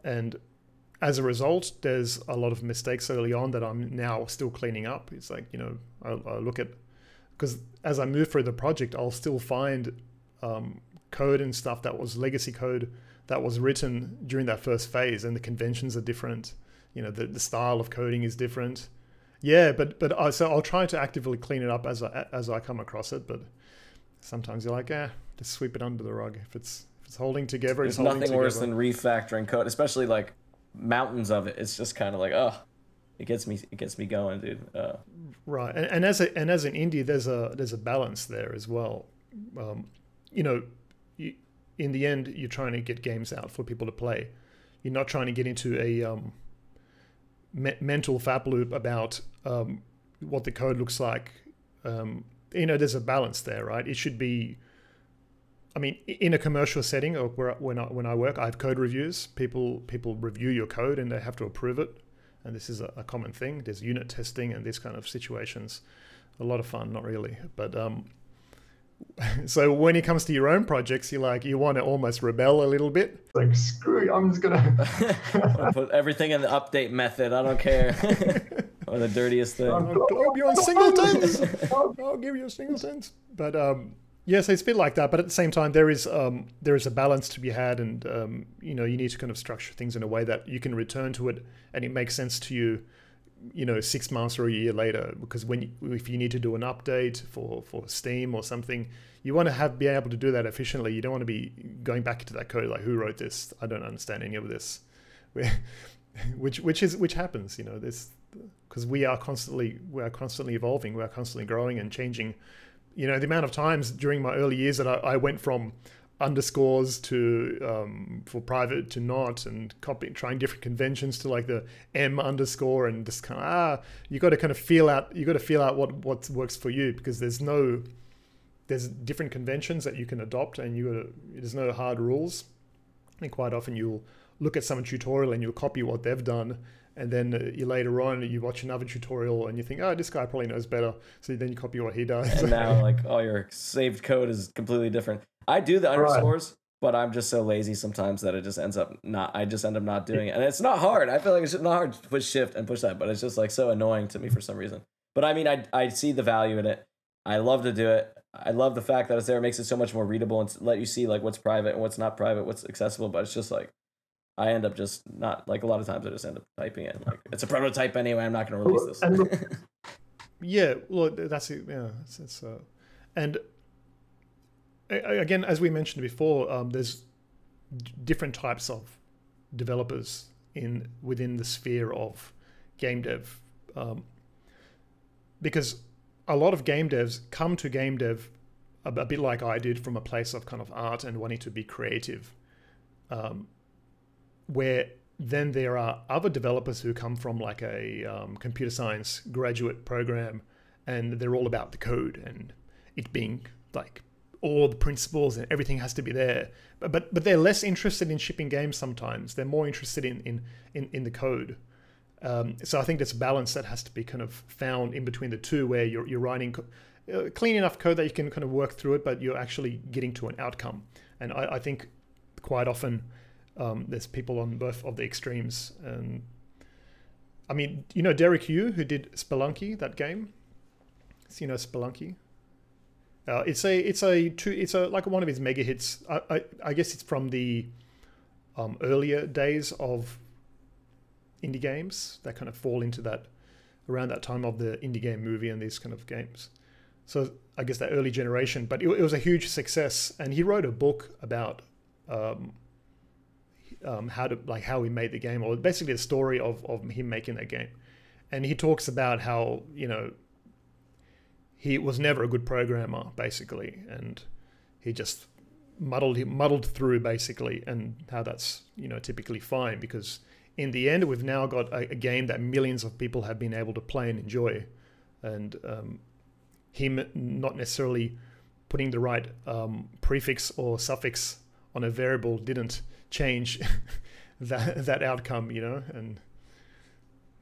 And as a result, there's a lot of mistakes early on that I'm now still cleaning up. It's like, you know, I, I look at... Because as I move through the project, I'll still find um, code and stuff that was legacy code that was written during that first phase, and the conventions are different. You know, the, the style of coding is different. Yeah, but but I, so I'll try to actively clean it up as I as I come across it. But sometimes you're like, eh, just sweep it under the rug. If it's if it's holding together, it's holding together. There's nothing worse than refactoring code, especially like mountains of it. It's just kind of like, oh. It gets me, it gets me going, dude. Uh. Right, and, and as a and as an indie, there's a there's a balance there as well. Um, you know, you, in the end, you're trying to get games out for people to play. You're not trying to get into a um, me- mental fap loop about um, what the code looks like. Um, you know, there's a balance there, right? It should be. I mean, in a commercial setting, or where when I when I work, I have code reviews. People people review your code and they have to approve it. And this is a common thing. There's unit testing and these kind of situations. A lot of fun, not really. But um, so when it comes to your own projects, you're like, you want to almost rebel a little bit. Like, screw you, I'm just going to... Put everything in the update method. I don't care. Or the dirtiest thing. I'll give you a singletons. I'll, I'll give you a singletons. But um, yes, yeah, so it's a bit like that. But at the same time, there is um, there is a balance to be had, and um, you know, you need to kind of structure things in a way that you can return to it, and it makes sense to you, you know, six months or a year later. Because when you, if you need to do an update for, for Steam or something, you want to have be able to do that efficiently. You don't want to be going back to that code like, who wrote this? I don't understand any of this, which which is which happens, you know, this because we are constantly we are constantly evolving, we are constantly growing and changing. You know, the amount of times during my early years that I, I went from underscores to um, for private to not, and copying, trying different conventions to like the M underscore, and just kind of ah, you got to kind of feel out. You got to feel out what what works for you, because there's no there's different conventions that you can adopt, and you gotta, there's no hard rules. And quite often you'll look at some tutorial and you'll copy what they've done. And then you later on, you watch another tutorial and you think, oh, this guy probably knows better. So then you copy what he does. And now, like, all your saved code is completely different. I do the underscores, right. But I'm just so lazy sometimes that it just ends up not, I just end up not doing it. And it's not hard. I feel like it's not hard to push shift and push that, but it's just like so annoying to me for some reason. But I mean, I, I see the value in it. I love to do it. I love the fact that it's there. It makes it so much more readable and let you see like what's private and what's not private, what's accessible, but it's just like, I end up just not, like a lot of times I just end up typing it. Like, it's a prototype anyway, I'm not going to release this. Yeah, well, that's it. Yeah, it's, it's, uh, and again, as we mentioned before, um, there's different types of developers in within the sphere of game dev. Um, because a lot of game devs come to game dev a, a bit like I did, from a place of kind of art and wanting to be creative. Um, where then there are other developers who come from like a um, computer science graduate program, and they're all about the code and it being like all the principles and everything has to be there. But but, but they're less interested in shipping games sometimes. They're more interested in, in, in, in the code. Um, so I think there's a balance that has to be kind of found in between the two, where you're, you're writing co- uh, clean enough code that you can kind of work through it, but you're actually getting to an outcome. And I, I think quite often... Um, there's people on both of the extremes. And I mean, you know, Derek Yu, who did Spelunky, that game. So, you know, Spelunky. Uh, it's a, it's a two, it's a like one of his mega hits. I, I, I guess it's from the um, earlier days of indie games that kind of fall into that around that time of the indie game movie and these kind of games. So I guess that early generation, but it, it was a huge success. And he wrote a book about. Um, Um, how to like how he made the game, or basically the story of, of him making that game. And he talks about how, you know, he was never a good programmer basically, and he just muddled he muddled through basically, and how that's, you know, typically fine, because in the end we've now got a, a game that millions of people have been able to play and enjoy and um, him not necessarily putting the right um, prefix or suffix on a variable didn't change that that outcome, you know. And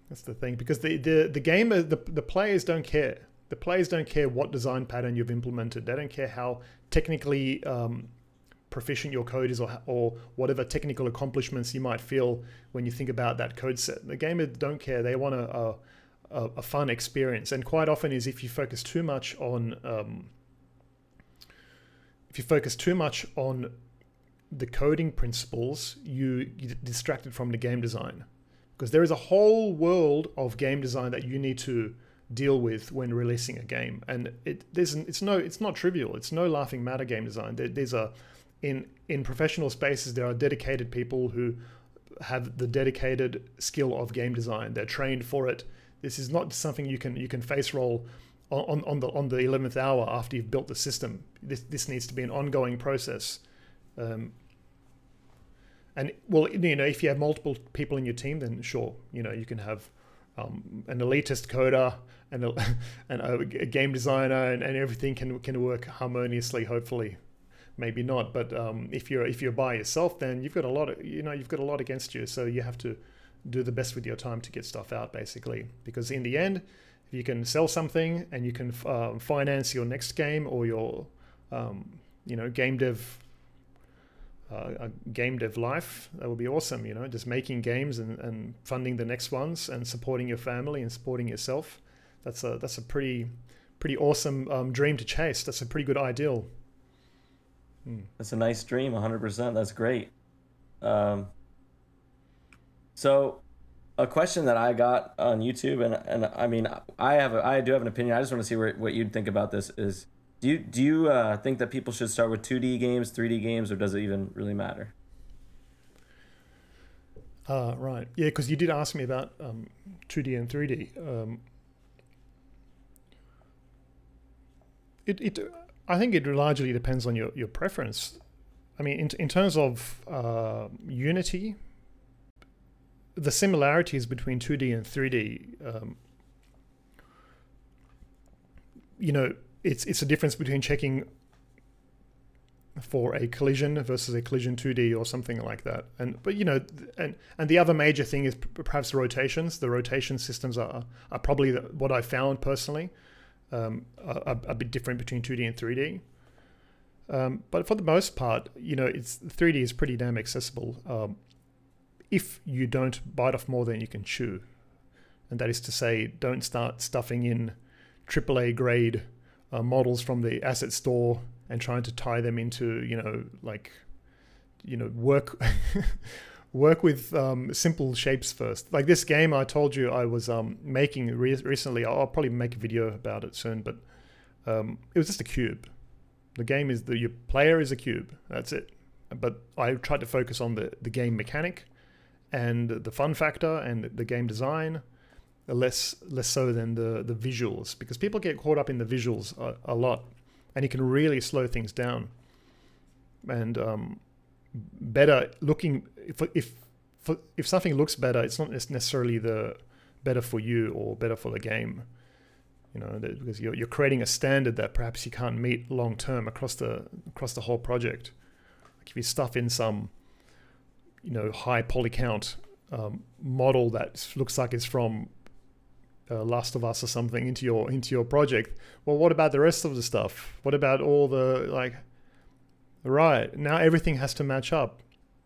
that's the thing, because the the the game, the the players don't care. The players don't care what design pattern you've implemented. They don't care how technically um, proficient your code is, or, or whatever technical accomplishments you might feel when you think about that code set. The gamers don't care. They want a, a, a fun experience. And quite often is if you focus too much on um, if you focus too much on the coding principles, you get distracted from the game design, because there is a whole world of game design that you need to deal with when releasing a game. And it there's it's no it's not trivial. It's no laughing matter, game design. There, there's a in in professional spaces there are dedicated people who have the dedicated skill of game design. They're trained for it. This is not something you can you can face roll on on the on the eleventh hour after you've built the system. This this needs to be an ongoing process. Um, and well, you know, if you have multiple people in your team, then sure, you know, you can have Um, an elitist coder and a, and a game designer, and, and everything can can work harmoniously. Hopefully, maybe not. But um, if you're if you're by yourself, then you've got a lot of you know you've got a lot against you. So you have to do the best with your time to get stuff out, basically. Because in the end, if you can sell something and you can um, finance your next game or your um, you know game dev Uh, a game dev life, that would be awesome, you know, just making games and, and funding the next ones and supporting your family and supporting yourself. That's a that's a pretty pretty awesome um, dream to chase. That's a pretty good ideal. Hmm. That's a nice dream, one hundred percent. That's great. Um, so a question that I got on YouTube, and and I mean, I have a, I do have an opinion. I just want to see where, what you'd think about this is, Do you, do you uh, think that people should start with two D games, three D games, or does it even really matter? Uh, right. Yeah, because you did ask me about um, two D and three D. Um, it, it, I think it largely depends on your, your preference. I mean, in, in terms of uh, unity, the similarities between two D and three D, um, you know, It's it's a difference between checking for a collision versus a collision two D or something like that. And but you know, and and the other major thing is perhaps rotations. The rotation systems are are probably the, what I found personally um, are, are a bit different between two D and three D. Um, but for the most part, you know, it's three D is pretty damn accessible um, if you don't bite off more than you can chew, and that is to say, don't start stuffing in triple A grade Uh, models from the asset store and trying to tie them into, you know, like, you know, work work with um, simple shapes first. Like this game I told you I was um, making re recently. I'll probably make a video about it soon, but um, it was just a cube. The game is, the your player is a cube. That's it. But I tried to focus on the, the game mechanic and the fun factor and the game design, less less so than the the visuals, because people get caught up in the visuals a, a lot, and it can really slow things down. And um better looking, if if if something looks better, it's not necessarily the better for you or better for the game, you know, because you're, you're creating a standard that perhaps you can't meet long term across the across the whole project. Like if you stuff in some, you know, high poly count um, model that looks like it's from Uh, Last of Us or something into your into your project. Well, what about the rest of the stuff? What about all the, like, right now everything has to match up,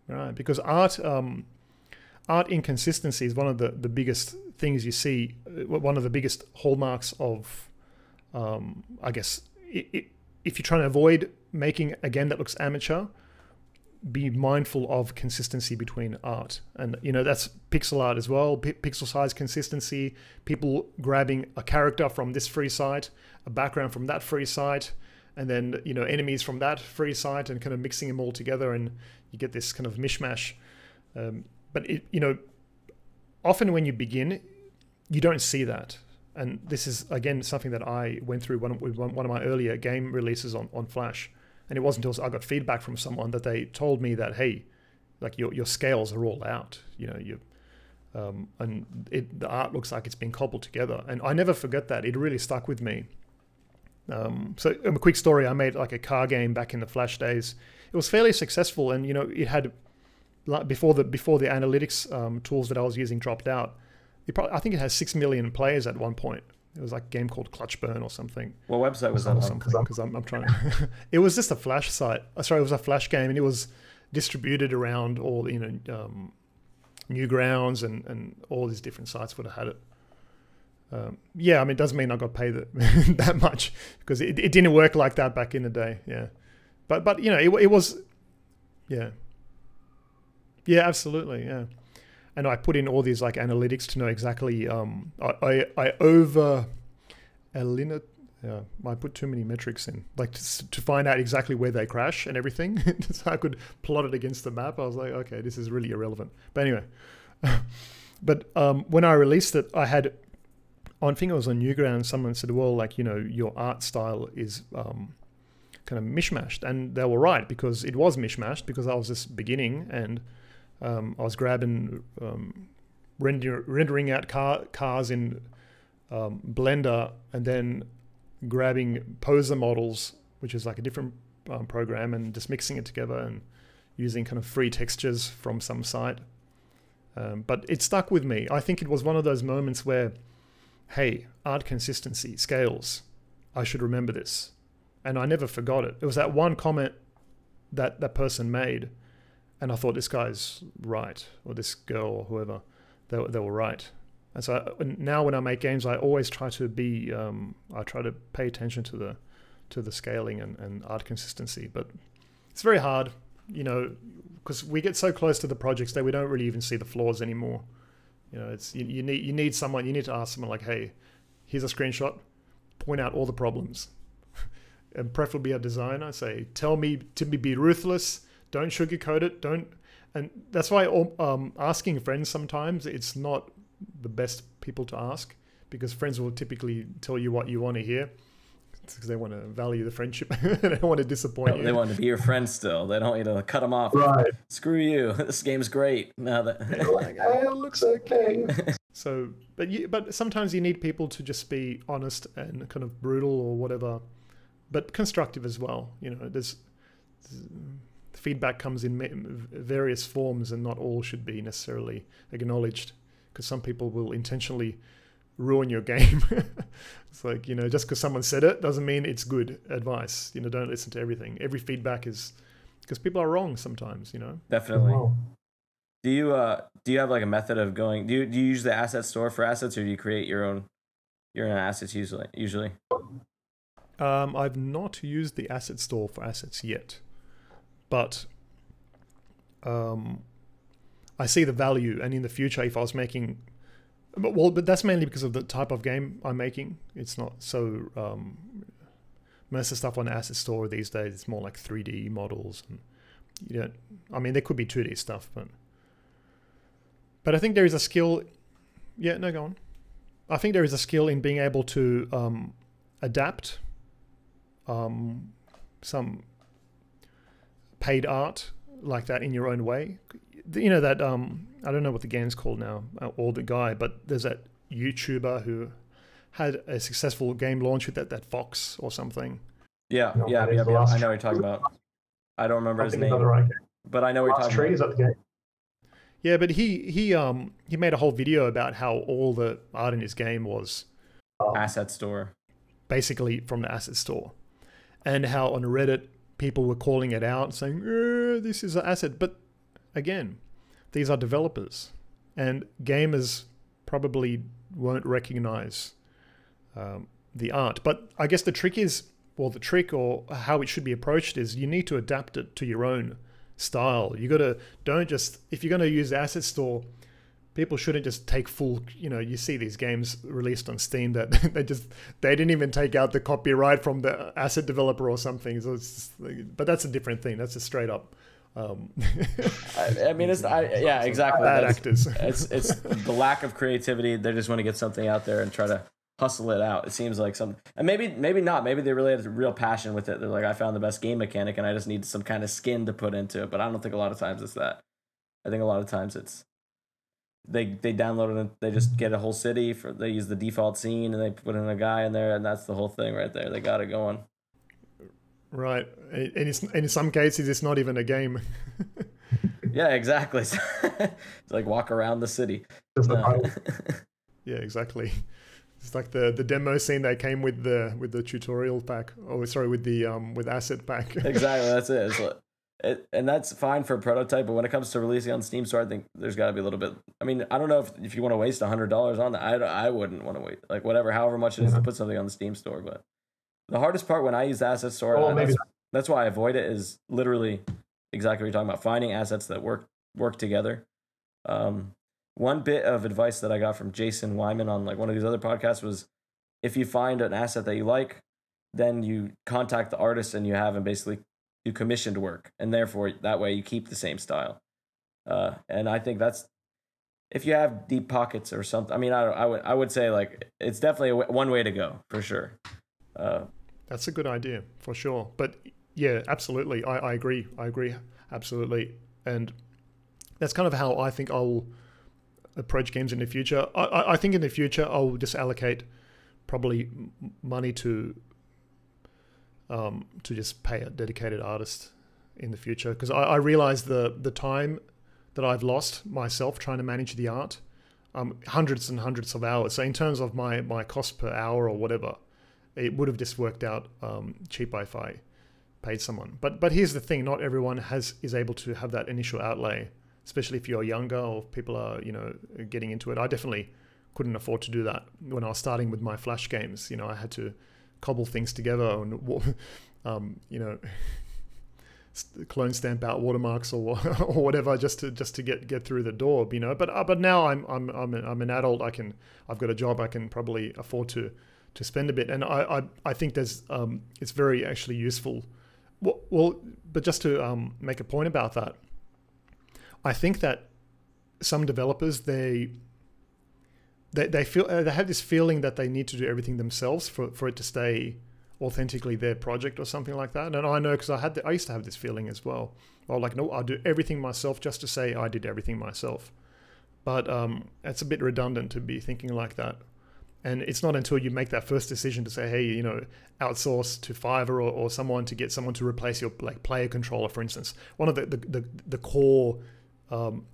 right? Because art um, art inconsistency is one of the the biggest things you see. One of the biggest hallmarks of, um, I guess, it, it, if you're trying to avoid making a game that looks amateur, be mindful of consistency between art. And you know, that's pixel art as well, P pixel size consistency, people grabbing a character from this free site, a background from that free site, and then, you know, enemies from that free site, and kind of mixing them all together, and you get this kind of mishmash. Um, but it, you know, often when you begin, you don't see that. And this is again something that I went through one, with one, one of my earlier game releases on, on Flash. And it wasn't until I got feedback from someone that they told me that, hey, like your your scales are all out. You know, you Um, and it, the art looks like it's been cobbled together. And I never forget that. It really stuck with me. Um, so um, a quick story, I made like a car game back in the Flash days. It was fairly successful, and you know, it had, before the before the analytics um, tools that I was using dropped out, it probably, I think it has six million players at one point. It was like a game called Clutchburn or something. What website was that or something? Because I'm, I'm trying to... It was just a Flash site. Oh, sorry, it was a Flash game, and it was distributed around all, you know, um, Newgrounds and, and all these different sites would have had it. Um, yeah, I mean, it doesn't mean I got paid that, that much, because it, it didn't work like that back in the day. Yeah. But, but you know, it, it was... Yeah. Yeah, absolutely, yeah. And I put in all these like analytics to know exactly. Um, I, I I over, alinit, yeah, I put too many metrics in, like to, to find out exactly where they crash and everything. So I could plot it against the map. I was like, okay, this is really irrelevant. But anyway, but um, when I released it, I had, I think it was on Newgrounds. Someone said, well, like, you know, your art style is um, kind of mishmashed, and they were right, because it was mishmashed, because I was just beginning and. Um, I was grabbing, um, render, rendering out car, cars in um, Blender, and then grabbing Poser models, which is like a different um, program, and just mixing it together and using kind of free textures from some site. Um, but it stuck with me. I think it was one of those moments where, hey, art consistency, scales, I should remember this. And I never forgot it. It was that one comment that that person made. And I thought, this guy's right, or this girl, or whoever, they, they were right. And so I, now when I make games, I always try to be, um, I try to pay attention to the to the scaling and, and art consistency. But it's very hard, you know, because we get so close to the projects that we don't really even see the flaws anymore. You know, it's you, you need you need someone, you need to ask someone like, hey, here's a screenshot, point out all the problems. And preferably a designer, say, tell me to be ruthless. Don't sugarcoat it. Don't, and that's why um, asking friends sometimes, it's not the best people to ask, because friends will typically tell you what you want to hear. It's because they want to value the friendship. They don't want to disappoint no, you. They want to be your friend still. They don't, you know, cut them off. Right. Screw you. This game's great. No, that like, oh, it looks okay. So, but you, but sometimes you need people to just be honest and kind of brutal or whatever, but constructive as well. You know, there's. there's feedback comes in various forms, and not all should be necessarily acknowledged, because some people will intentionally ruin your game. It's like, you know, just because someone said it doesn't mean it's good advice. You know, don't listen to everything. Every feedback is, because people are wrong sometimes, you know. Definitely. Wow. Do you uh do you have like a method of going, do you, do you use the asset store for assets, or do you create your own your own assets usually usually? Um, I've not used the asset store for assets yet. But um, I see the value, and in the future, if I was making, but, well, but that's mainly because of the type of game I'm making. It's not so um, most of the stuff on the asset store these days, it's more like three D models, and you know, I mean, there could be two D stuff, but but I think there is a skill. Yeah, no, go on. I think there is a skill in being able to um, adapt um, some. Paid art like that in your own way, you know, that um I don't know what the game's called now, or the guy, but there's that YouTuber who had a successful game launch with that that fox or something. Yeah, no, yeah, yeah, yeah. I know what you're talking about. I don't remember I his name, right, but I know what you're talking tree, about. Is that the game? Yeah, but he he um he made a whole video about how all the art in his game was um, asset store, basically from the asset store, and how on Reddit. People were calling it out, saying, eh, this is an asset. But again, these are developers, and gamers probably won't recognize um, the art. But I guess the trick is, well, the trick or how it should be approached is you need to adapt it to your own style. You got to, don't just, if you're going to use the asset store, people shouldn't just take full, you know, you see these games released on Steam that they just, they didn't even take out the copyright from the asset developer or something. So it's just like, but that's a different thing. That's a straight up. Um, I, I mean, it's, I, yeah, exactly. Bad actors. It's, it's the lack of creativity. They just want to get something out there and try to hustle it out. It seems like some, and maybe, maybe not. Maybe they really have a real passion with it. They're like, I found the best game mechanic and I just need some kind of skin to put into it. But I don't think a lot of times it's that. I think a lot of times it's, they they downloaded it. They just get a whole city for they use the default scene and they put in a guy in there, and that's the whole thing right there. They got it going. Right, and it's, and in some cases, it's not even a game. Yeah, exactly. It's like walk around the city. No. Yeah, exactly. It's like the the demo scene that came with the with the tutorial pack. Oh, sorry, with the um with asset pack. Exactly, that's it. It's like, it. And that's fine for a prototype, but when it comes to releasing on Steam Store, I think there's got to be a little bit. I mean, I don't know if if you want to waste a hundred dollars on that. I I wouldn't want to wait. Like whatever, however much it is yeah. to put something on the Steam Store, but. The hardest part when I use the asset store, oh, that's, that's why I avoid it, is literally exactly what you're talking about, finding assets that work work together. Um, one bit of advice that I got from Jason Wyman on like one of these other podcasts was, if you find an asset that you like, then you contact the artist and you have him basically do commissioned work, and therefore that way you keep the same style. Uh, and I think that's, if you have deep pockets or something, I mean, I, I would I would say like it's definitely a w- one way to go for sure. Uh, That's a good idea for sure. But yeah, absolutely. I, I agree. I agree. Absolutely. And that's kind of how I think I'll approach games in the future. I, I think in the future, I'll just allocate probably money to um, to just pay a dedicated artist in the future. Because I, I realize the, the time that I've lost myself trying to manage the art, um, hundreds and hundreds of hours. So in terms of my, my cost per hour or whatever, it would have just worked out um, cheaper if I paid someone. But but here's the thing: not everyone has is able to have that initial outlay, especially if you're younger or people are you know getting into it. I definitely couldn't afford to do that when I was starting with my Flash games. You know, I had to cobble things together and um, you know clone stamp out watermarks or or whatever just to just to get, get through the door. You know, but uh, but now I'm I'm I'm I'm an adult. I can I've got a job. I can probably afford to. to spend a bit, and I I, I think there's um it's very actually useful. Well, well but just to um make a point about that, I think that some developers they they they feel they have this feeling that they need to do everything themselves for for it to stay authentically their project or something like that. And I know because I had the, I used to have this feeling as well. Well, like no, I'll do everything myself just to say I did everything myself. But um it's a bit redundant to be thinking like that. And it's not until you make that first decision to say, hey, you know, outsource to Fiverr or, or someone to get someone to replace your like player controller, for instance, one of the the, the, the core um,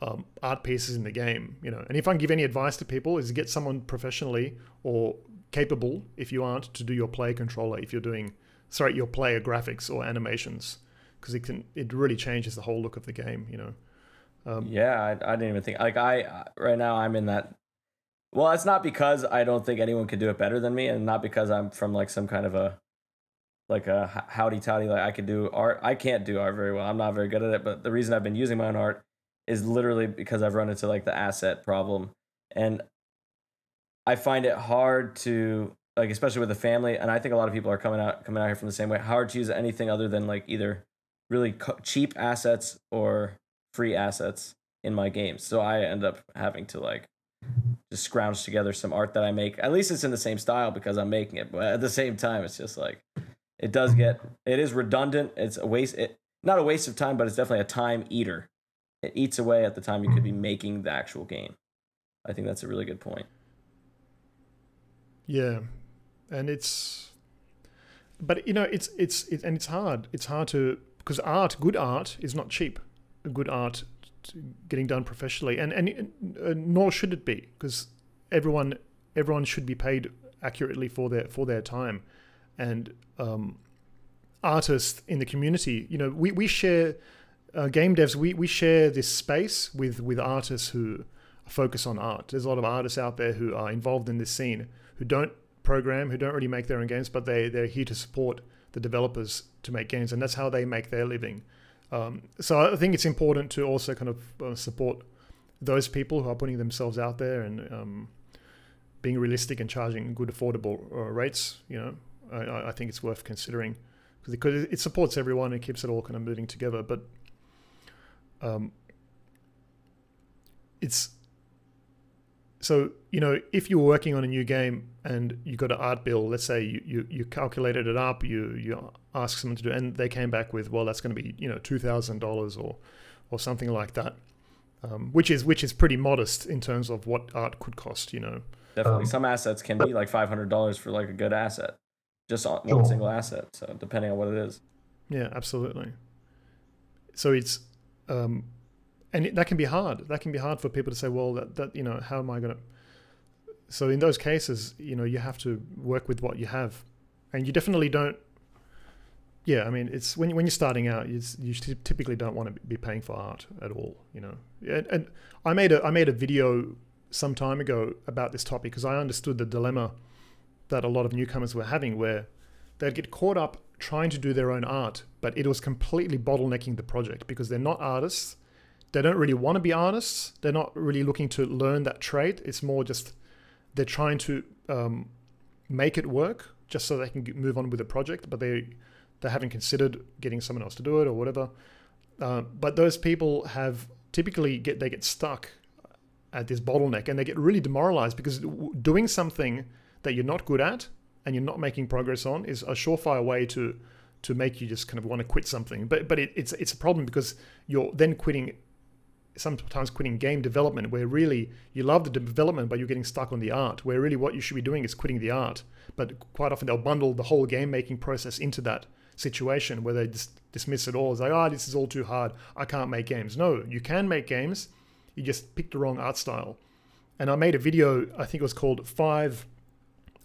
um, art pieces in the game, you know. And if I can give any advice to people is get someone professionally or capable, if you aren't, to do your player controller, if you're doing, sorry, your player graphics or animations, because it can, it really changes the whole look of the game, you know. Um, yeah, I, I didn't even think, like I, right now I'm in that. Well, it's not because I don't think anyone could do it better than me, and not because I'm from like some kind of a like a howdy towdy like I could do art. I can't do art very well. I'm not very good at it. But the reason I've been using my own art is literally because I've run into like the asset problem, and I find it hard to like, especially with a family. And I think a lot of people are coming out coming out here from the same way. Hard to use anything other than like either really co- cheap assets or free assets in my games. So I end up having to like. Just scrounge together some art that I make. At least it's in the same style because I'm making it. But at the same time, it's just like it does get it is redundant. It's a waste. It, not a waste of time, but it's definitely a time eater. It eats away at the time you could be making the actual game. I think that's a really good point. Yeah, and it's, but you know, it's it's it, and it's hard. It's hard to because art, good art, is not cheap. Good art. Getting done professionally, and and uh, nor should it be, because everyone everyone should be paid accurately for their for their time, and um, artists in the community, you know, we we share uh, game devs, we we share this space with with artists who focus on art. There's a lot of artists out there who are involved in this scene who don't program, who don't really make their own games, but they they're here to support the developers to make games, and that's how they make their living. Um, so I think it's important to also kind of uh, support those people who are putting themselves out there and um, being realistic and charging good, affordable uh, rates. You know, I, I think it's worth considering because it, it supports everyone and keeps it all kind of moving together. But um, it's so you know if you're working on a new game and you got an art bill, let's say you you, you calculated it up, you you. ask someone to do, and they came back with, well, that's going to be, you know, two thousand dollars or or something like that. um, which is which is pretty modest in terms of what art could cost, you know. Definitely, um, some assets can be like five hundred dollars for like a good asset, just on one single asset. So depending on what it is. Yeah, absolutely. So it's, um, and it, that can be hard. That can be hard for people to say, well, that, that you know, how am I going to? So in those cases, you know, you have to work with what you have, and you definitely don't. Yeah, I mean, it's when when you're starting out, you you typically don't want to be paying for art at all, you know. And, and I made a I made a video some time ago about this topic because I understood the dilemma that a lot of newcomers were having, where they'd get caught up trying to do their own art, but it was completely bottlenecking the project because they're not artists. They don't really want to be artists. They're not really looking to learn that trade. It's more just they're trying to um, make it work just so they can move on with the project, but they, they haven't considered getting someone else to do it or whatever. Uh, but those people have typically get they get stuck at this bottleneck and they get really demoralized because doing something that you're not good at and you're not making progress on is a surefire way to to make you just kind of want to quit something. But but it, it's it's a problem because you're then quitting, sometimes quitting game development, where really you love the development but you're getting stuck on the art, where really what you should be doing is quitting the art. But quite often they'll bundle the whole game making process into that situation where they just dismiss it all as like, oh, this is all too hard, I can't make games. No, you can make games, you just picked the wrong art style. And I made a video, I think it was called Five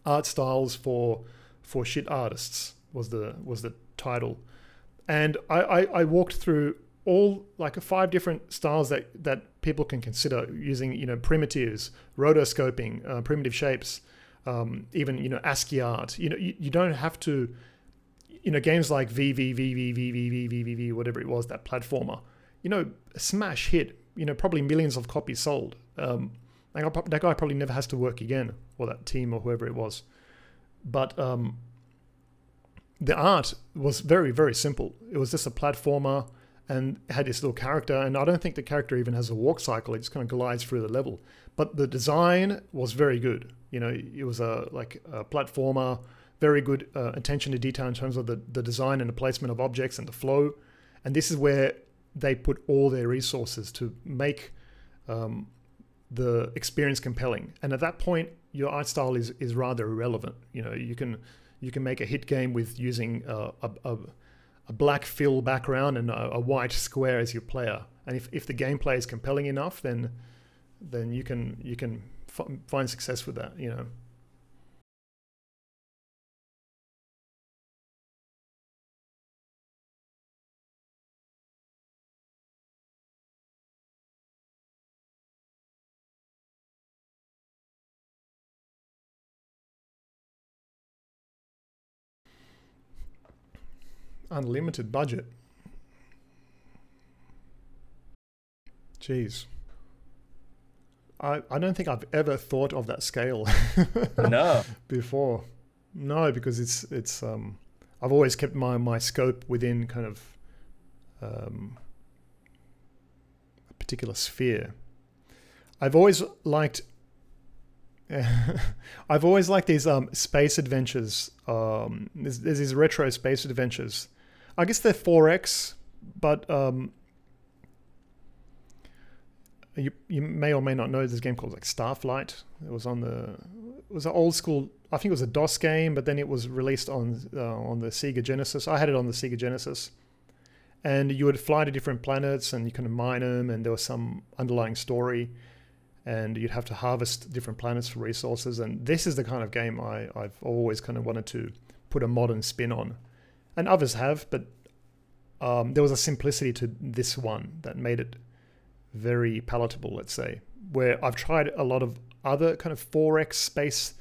Art Styles for for Shit Artists was the was the title. And I, I, I walked through all like five different styles that, that people can consider using, you know, primitives, rotoscoping, uh, primitive shapes, um, even, you know, ASCII art. You know, you, you don't have to, you know, games like V V V V V V V V V V, whatever it was, that platformer, you know, a smash hit, you know, probably millions of copies sold. Um, that guy probably never has to work again, or that team or whoever it was. But um, the art was very, very simple. It was just a platformer and had this little character, and I don't think the character even has a walk cycle, it just kind of glides through the level. But the design was very good. You know, it was a like a platformer, very good uh, attention to detail in terms of the, the design and the placement of objects and the flow. And this is where they put all their resources to make um, the experience compelling. And at that point, your art style is, is rather irrelevant. You know, you can you can make a hit game with using uh, a, a a black fill background and a, a white square as your player. And if, if the gameplay is compelling enough, then then you can you can f find success with that, you know. Unlimited budget. Jeez. I, I don't think I've ever thought of that scale. No. Before. No, because it's it's um I've always kept my, my scope within kind of um a particular sphere. I've always liked I've always liked these um space adventures. Um there's, there's these retro space adventures. I guess they're four X, but um, you you may or may not know this game called like Starflight. It was on the it was an old school. I think it was a DOS game, but then it was released on uh, on the Sega Genesis. I had it on the Sega Genesis, and you would fly to different planets and you kind of mine them, and there was some underlying story, and you'd have to harvest different planets for resources. And this is the kind of game I I've always kind of wanted to put a modern spin on. And others have, but um, there was a simplicity to this one that made it very palatable, let's say, where I've tried a lot of other kind of four X space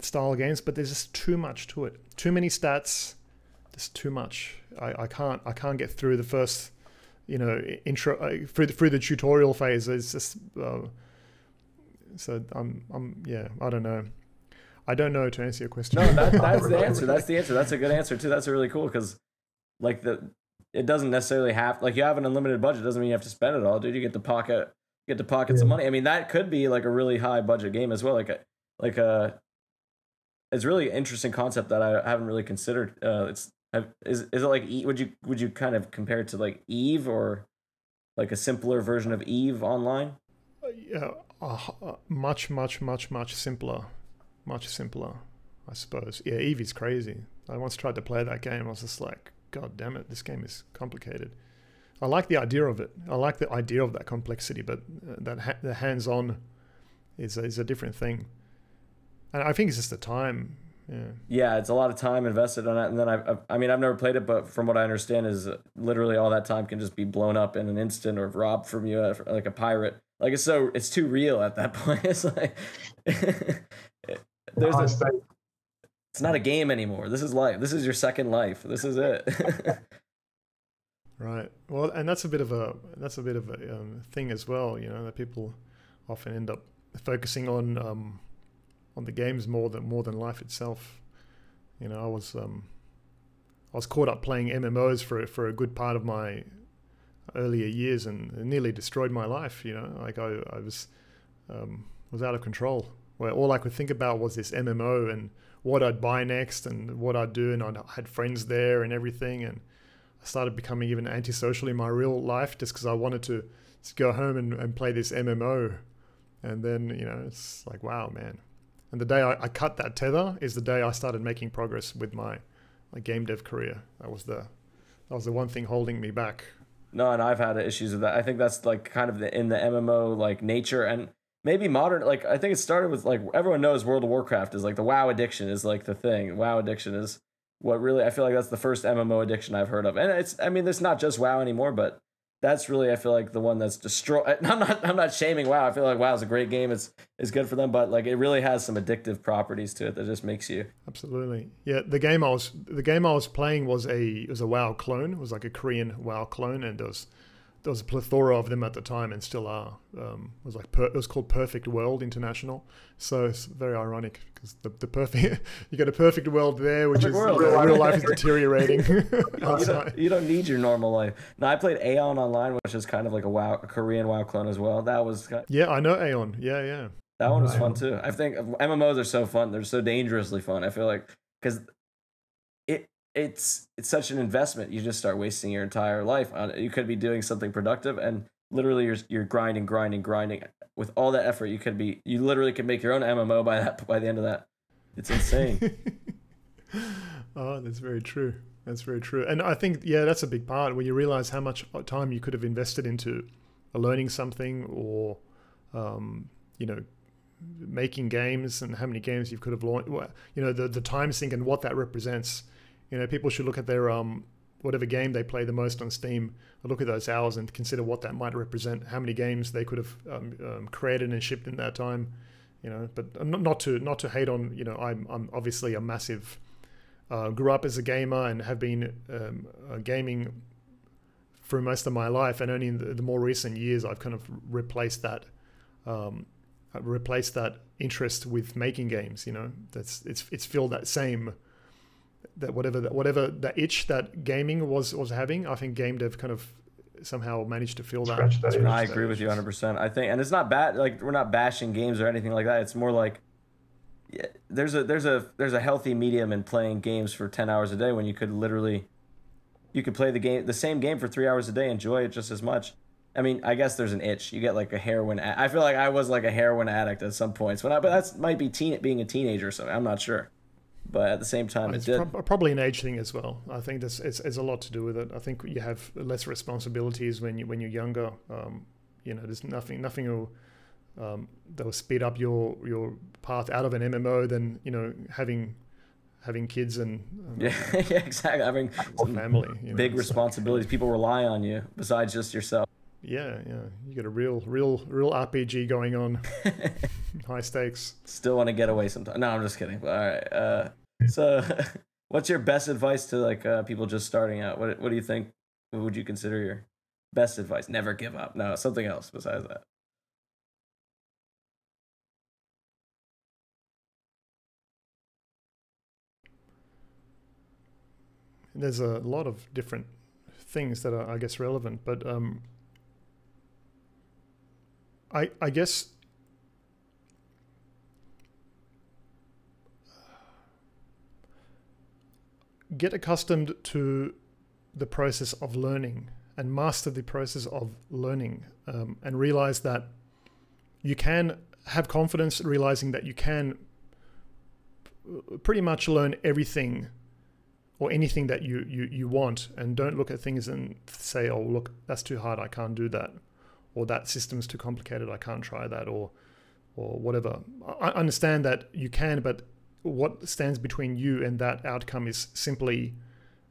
style games, but there's just too much to it. Too many stats, just too much. I, I can't I can't get through the first, you know, intro, uh, through, the, through the tutorial phase. It's just, uh, so I'm, I'm, yeah, I don't know. I don't know to answer your question. No, that, that's the answer. That's the answer. That's a good answer too. That's really cool because, like the, it doesn't necessarily have like you have an unlimited budget doesn't mean you have to spend it all, dude. You get to pocket, get to pocket yeah. some money. I mean, that could be like a really high budget game as well. Like a, like a, it's really interesting concept that I haven't really considered. Uh, it's is is it like would you would you kind of compare it to like Eve or like a simpler version of EVE Online? Uh, yeah, uh, uh, much, much, much, much simpler. Much simpler, I suppose. Yeah, EVE is crazy. I once tried to play that game. I was just like, God damn it, this game is complicated. I like the idea of it. I like the idea of that complexity, but uh, that ha the hands-on is, is a different thing. And I think it's just the time. Yeah. Yeah, it's a lot of time invested on it, and then I, I mean, I've never played it, but from what I understand, is literally all that time can just be blown up in an instant or robbed from you, uh, like a pirate. Like it's so, it's too real at that point. It's like there's a, it's not a game anymore. This is life. This is your second life. This is it. Right. Well, and that's a bit of a that's a bit of a um, thing as well. You know, that people often end up focusing on. Um, on the games more than more than life itself. You know, I was um, I was caught up playing M M Os for for a good part of my earlier years, and it nearly destroyed my life. You know, like I I was um, was out of control, where all I could think about was this M M O and what I'd buy next and what I'd do, and I'd, I had friends there and everything, and I started becoming even antisocial in my real life just because I wanted to, to go home and, and play this M M O. And then, you know, it's like, wow, man. And the day I, I cut that tether is the day I started making progress with my, my game dev career. That was the that was the one thing holding me back. No, and I've had issues with that. I think that's like kind of the, in the M M O like nature, and maybe modern. Like I think it started with, like, everyone knows World of Warcraft is like the WoW addiction is like the thing. WoW addiction is what really, I feel like that's the first M M O addiction I've heard of. And it's, I mean, it's not just WoW anymore, but that's really, I feel like, the one that's destroyed. I'm not, I'm not shaming WoW. I feel like WoW is a great game. It's, it's good for them, but like it really has some addictive properties to it that just makes you. Absolutely, yeah. The game I was, the game I was playing was a, it was a WoW clone. It was like a Korean WoW clone, and there was, there was a plethora of them at the time, and still are. Um, it was like per, it was called Perfect World International. So it's very ironic because the, the perfect, you got a perfect world there, which perfect is world, real, right? Real life is deteriorating. you, don't, you don't need your normal life. Now I played Aeon Online, which is kind of like a WoW, a Korean WoW clone as well. That was kind of, yeah, I know Aeon. Yeah, yeah. That one was fun too. I think M M Os are so fun. They're so dangerously fun. I feel like because it it's it's such an investment. You just start wasting your entire life on it. You could be doing something productive, and literally you're you're grinding, grinding, grinding. With all that effort, you could be you literally could make your own M M O by that by the end of that. It's insane. Oh, that's very true. That's very true. And I think yeah, that's a big part when you realize how much time you could have invested into learning something or um, you know. making games and how many games you could have launched, you know, the, the time sink and what that represents. You know, people should look at their, um, whatever game they play the most on Steam, look at those hours and consider what that might represent, how many games they could have um, um, created and shipped in that time, you know, but not, not to, not to hate on, you know, I'm, I'm obviously a massive, uh, grew up as a gamer and have been um, uh, gaming for most of my life. And only in the, the more recent years, I've kind of replaced that, um, replace that interest with making games. You know, that's it's it's filled that same that whatever that whatever the itch that gaming was was having. I think game dev kind of somehow managed to fill that. that I that agree itch. with you one hundred percent. I think, and it's not bad. Like we're not bashing games or anything like that. It's more like yeah, there's a there's a there's a healthy medium in playing games for ten hours a day when you could literally you could play the game the same game for three hours a day, enjoy it just as much. I mean, I guess there's an itch. You get like a heroin. I feel like I was like a heroin addict at some points, when I, but that might be teen being a teenager or something. I'm not sure, but at the same time, it's it did. Pro probably an age thing as well. I think this it's, it's a lot to do with it. I think you have less responsibilities when you when you're younger. Um, you know, there's nothing nothing will um, that will speed up your your path out of an M M O than you know having having kids and um, yeah, yeah, exactly. Having family, you know, big responsibilities. Like, people rely on you besides just yourself. Yeah, yeah, you got a real, real, real R P G going on. High stakes. Still want to get away sometimes. No, I'm just kidding. All right. Uh, so, what's your best advice to like uh, people just starting out? What What do you think? What would you consider your best advice? Never give up. No, something else besides that. There's a lot of different things that are, I guess, relevant, but um. I, I guess get accustomed to the process of learning. and master the process of learning, um, and realize that you can have confidence, realizing that you can pretty much learn everything or anything that you, you, you want, and don't look at things and say, oh, look, that's too hard, I can't do that, or that system's too complicated, I can't try that, or or whatever. I understand that you can, but what stands between you and that outcome is simply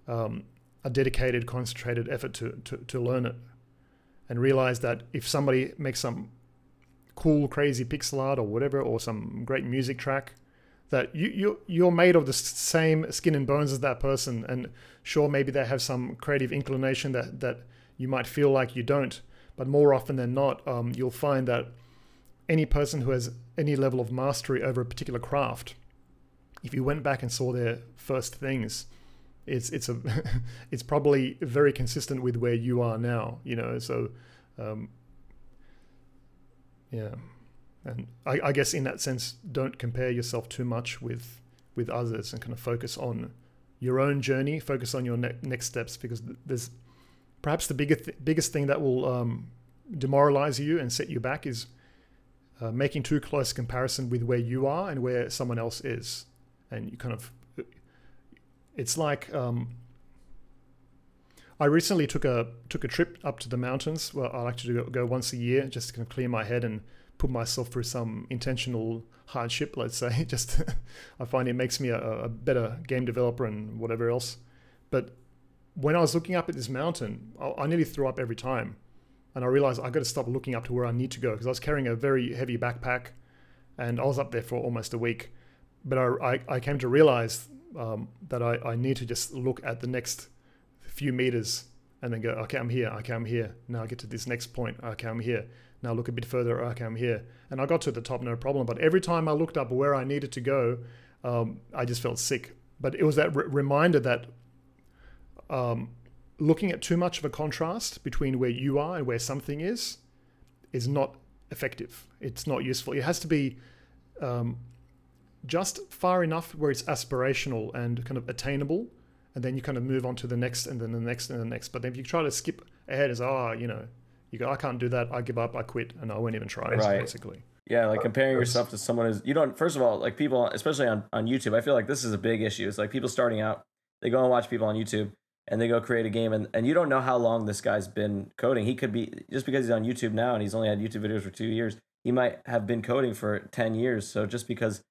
um, a dedicated, concentrated effort to, to, to learn it, and realize that if somebody makes some cool, crazy pixel art or whatever, or some great music track, that you, you, you're made of the same skin and bones as that person. And sure, maybe they have some creative inclination that, that you might feel like you don't, but more often than not, um, you'll find that any person who has any level of mastery over a particular craft, if you went back and saw their first things, it's it's a it's probably very consistent with where you are now, you know. So um, yeah, and I, I guess in that sense, don't compare yourself too much with with others, and kind of focus on your own journey, focus on your ne- next steps, because there's perhaps the biggest th- biggest thing that will um, demoralize you and set you back is uh, making too close comparison with where you are and where someone else is. And you kind of, it's like, um, I recently took a took a trip up to the mountains. Well, I like to do, go once a year, just to kind of clear my head and put myself through some intentional hardship, let's say. Just I find it makes me a, a better game developer and whatever else. But when I was looking up at this mountain, I, I nearly threw up every time. And I realized I got to stop looking up to where I need to go, because I was carrying a very heavy backpack and I was up there for almost a week. But I, I, I came to realize um, that I, I need to just look at the next few meters and then go, okay, I'm here, okay, I'm here. Now I get to this next point, okay, I'm here. Now look a bit further, okay, I'm here. And I got to the top, no problem. But every time I looked up where I needed to go, um, I just felt sick. But it was that re- reminder that um, looking at too much of a contrast between where you are and where something is, is not effective. It's not useful. It has to be... Um, just far enough where it's aspirational and kind of attainable, and then you kind of move on to the next and then the next and the next. But then if you try to skip ahead as, oh, you know, you go, I can't do that, I give up, I quit, and I won't even try, right. Basically. Yeah, like comparing yourself to someone is, you don't, first of all, like people, especially on, on YouTube, I feel like this is a big issue. It's like people starting out, they go and watch people on YouTube and they go create a game, and, and you don't know how long this guy's been coding. He could be, just because he's on YouTube now and he's only had YouTube videos for two years, he might have been coding for ten years. So just because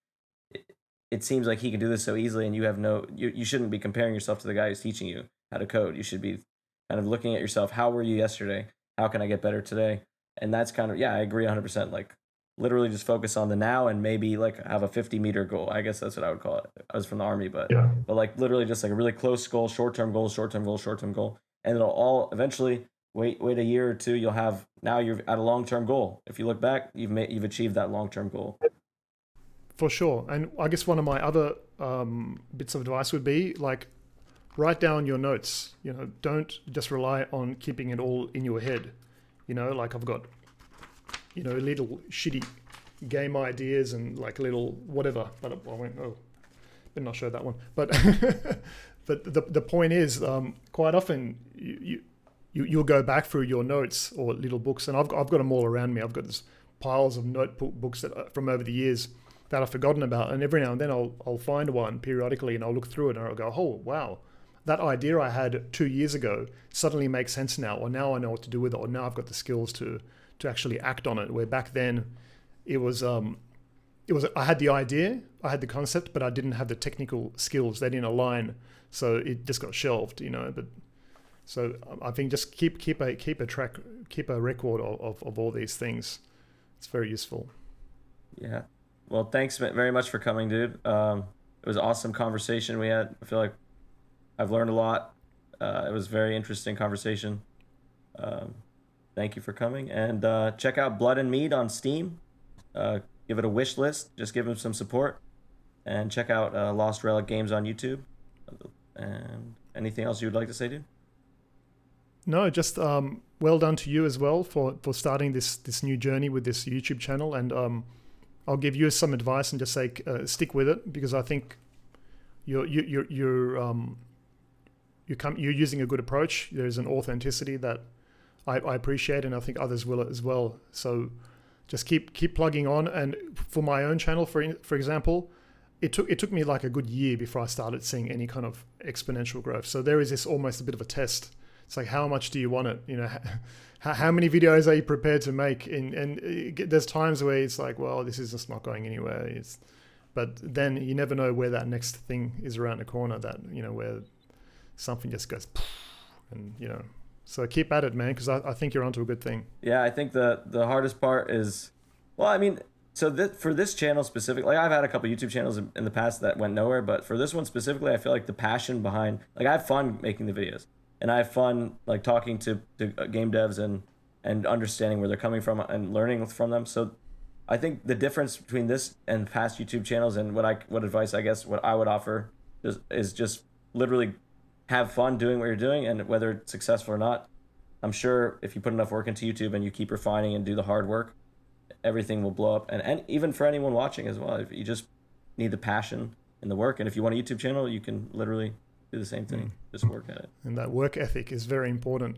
it seems like he can do this so easily, and you have no, you, you shouldn't be comparing yourself to the guy who's teaching you how to code. You should be kind of looking at yourself. How were you yesterday? How can I get better today? And that's kind of, yeah, I agree one hundred percent. Like literally just focus on the now, and maybe like have a fifty meter goal. I guess that's what I would call it. I was from the army, but, yeah. but like literally just like a really close goal, short-term goal, short-term goal, short-term goal. And it'll all eventually wait, wait a year or two. You'll have, now you're at a long-term goal. If you look back, you've made, you've achieved that long-term goal. For sure. And I guess one of my other um, bits of advice would be, like, write down your notes. You know, don't just rely on keeping it all in your head. You know, like I've got, you know, little shitty game ideas and like little whatever. But I went, oh, I'm not sure that one. But but the the point is, um, quite often you, you you'll go back through your notes or little books, and I've got, I've got them all around me. I've got these piles of notebook books that from over the years that I've forgotten about, and every now and then I'll I'll find one periodically, and I'll look through it and I'll go, oh wow, that idea I had two years ago suddenly makes sense now, or now I know what to do with it, or now I've got the skills to to actually act on it. Where back then, it was um, it was I had the idea, I had the concept, but I didn't have the technical skills. They didn't align, so it just got shelved, you know. But so I think just keep keep a keep a track, keep a record of of, of all these things. It's very useful. Yeah. Well, thanks very much for coming, dude. Um, it was an awesome conversation we had. I feel like I've learned a lot. Uh, it was a very interesting conversation. Um, thank you for coming. And uh, check out Blood and Mead on Steam. Uh, give it a wish list. Just give them some support. And check out uh, Lost Relic Games on YouTube. And anything else you would like to say, dude? No, just um, well done to you as well for, for starting this, this new journey with this YouTube channel. And... Um, I'll give you some advice and just say uh, stick with it, because I think you're you, you're you're um you come, you're using a good approach. There's an authenticity that I, I appreciate, and I think others will as well. So just keep keep plugging on. And for my own channel, for for example, it took it took me like a good year before I started seeing any kind of exponential growth. So there is this almost a bit of a test. It's like, how much do you want it? You know, how, how many videos are you prepared to make? And, and it, there's times where it's like, well, this is just not going anywhere. It's, but then you never know where that next thing is around the corner, that, you know, where something just goes, and, you know, so keep at it, man, because I, I think you're onto a good thing. Yeah, I think the, the hardest part is, well, I mean, so that for this channel specifically, like I've had a couple YouTube channels in, in the past that went nowhere, but for this one specifically, I feel like the passion behind, like I have fun making the videos. And I have fun like talking to, to game devs and, and understanding where they're coming from and learning from them. So I think the difference between this and past YouTube channels, and what I what advice I guess what I would offer is, is just literally have fun doing what you're doing, and whether it's successful or not, I'm sure if you put enough work into YouTube and you keep refining and do the hard work, everything will blow up. And, and even for anyone watching as well, if you just need the passion and the work. And if you want a YouTube channel, you can literally do the same thing, mm. just work at it. And that work ethic is very important.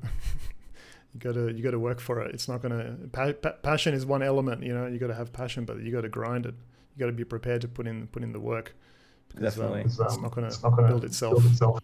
you gotta you gotta work for it. It's not gonna pa pa passion is one element, you know. You gotta have passion, but you gotta grind it. You gotta be prepared to put in put in the work. Because, Definitely, um, it's, um, it's not gonna, it's not gonna build itself. Build itself.